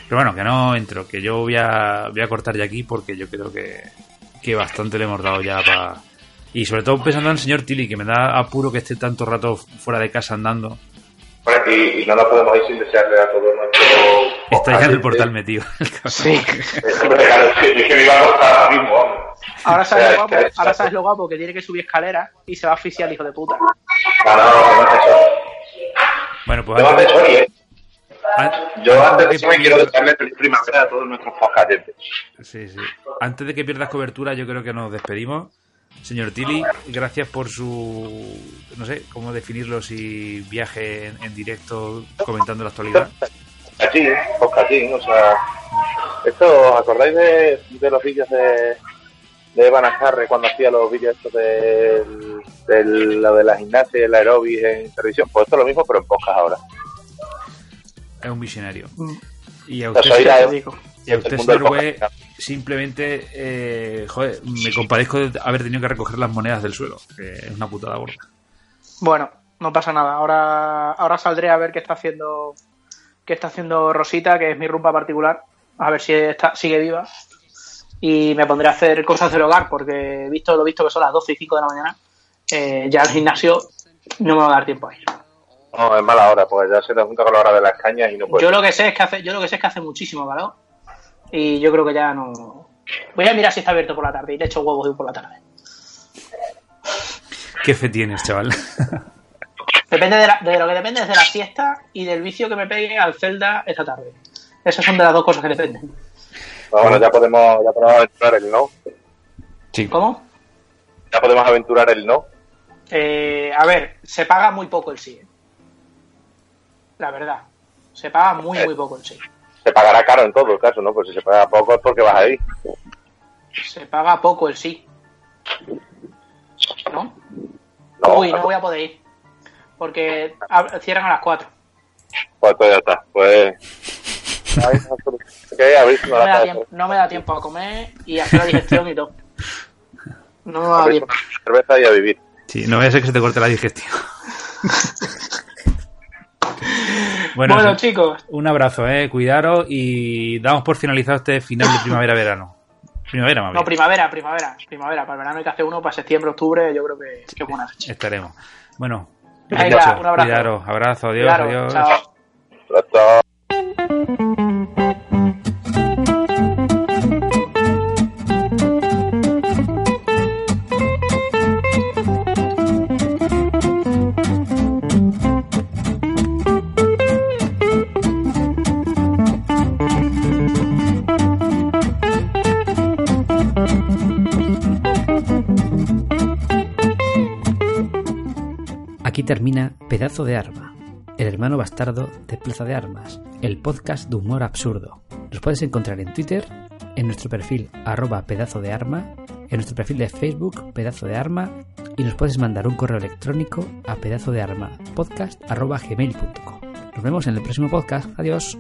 Pero bueno, que no entro, que yo voy a cortar ya aquí porque yo creo que bastante le hemos dado ya para... Y sobre todo pensando en el señor Tilly, que me da apuro que esté tanto rato fuera de casa andando. Bueno, y nada podemos ir sin desearle a todo nuestro... Está ya en el portal metido. Sí. Es que me iba a cortar ahora mismo, vamos. Ahora sabes lo guapo, que tiene que subir escaleras y se va a asfixiar el hijo de puta. No. Bueno, pues... Yo antes de eso me quiero desearle feliz primavera a todos nuestros podcasts. Sí. Antes de que pierdas cobertura, yo creo que nos despedimos. Señor Tilly, gracias por su... No sé cómo definirlo, si viaje en directo comentando la actualidad. Podcastín, o sea... Esto, ¿os acordáis de los vídeos de Evan Ajarre cuando hacía los vídeos estos de la gimnasia y el aeróbic en televisión? Pues esto es lo mismo, pero en podcast ahora. Es un visionario. Y a usted, señor Güey, simplemente, joder, me compadezco de haber tenido que recoger las monedas del suelo. Es una putada gorda. Bueno, no pasa nada. Ahora saldré a ver qué está haciendo Rosita, que es mi rumba particular. A ver si sigue viva. Y me pondré a hacer cosas del hogar, porque visto que son las 12:05 de la mañana, ya al gimnasio no me va a dar tiempo a ir. No, es mala hora, pues ya se te junta con la hora de las cañas y no puedo. Yo lo que sé es que hace muchísimo calor y yo creo que ya no... Voy a mirar si está abierto por la tarde y le echo huevos hoy por la tarde. ¿Qué fe tienes, chaval? Depende de lo que depende es de la siesta y del vicio que me pegue al Zelda esta tarde. Esas son de las dos cosas que dependen. Bueno, ya podemos aventurar el no. Sí. ¿Cómo? Ya podemos aventurar el no. A ver, se paga muy poco el sí, la verdad, se paga muy poco el sí. Se pagará caro en todo el caso, ¿no? Pues si se paga poco es porque vas a ir. Se paga poco el sí. ¿No? No voy a poder ir. Porque cierran a las 4. Pues ya está, pues... No me da tiempo a comer y hacer la digestión y todo. No me da tiempo. Cerveza y a vivir. Sí, no vaya a ser que se te corte la digestión. Bueno, chicos, un abrazo, cuidaros y damos por finalizado este final de primavera-verano. Primavera, más bien. No, primavera. Para el verano hay que hacer uno, para septiembre, octubre, yo creo que es buena fecha. Estaremos. Bueno, un abrazo. Cuidaros, abrazo, adiós, cuidaros, adiós. Chao. Aquí termina Pedazo de Arma, el hermano bastardo de Plaza de Armas, el podcast de humor absurdo. Nos puedes encontrar en Twitter, en nuestro perfil @pedazodearma, en nuestro perfil de Facebook Pedazo de Arma, y nos puedes mandar un correo electrónico a pedazodearmapodcast@gmail.com. Nos vemos en el próximo podcast. Adiós.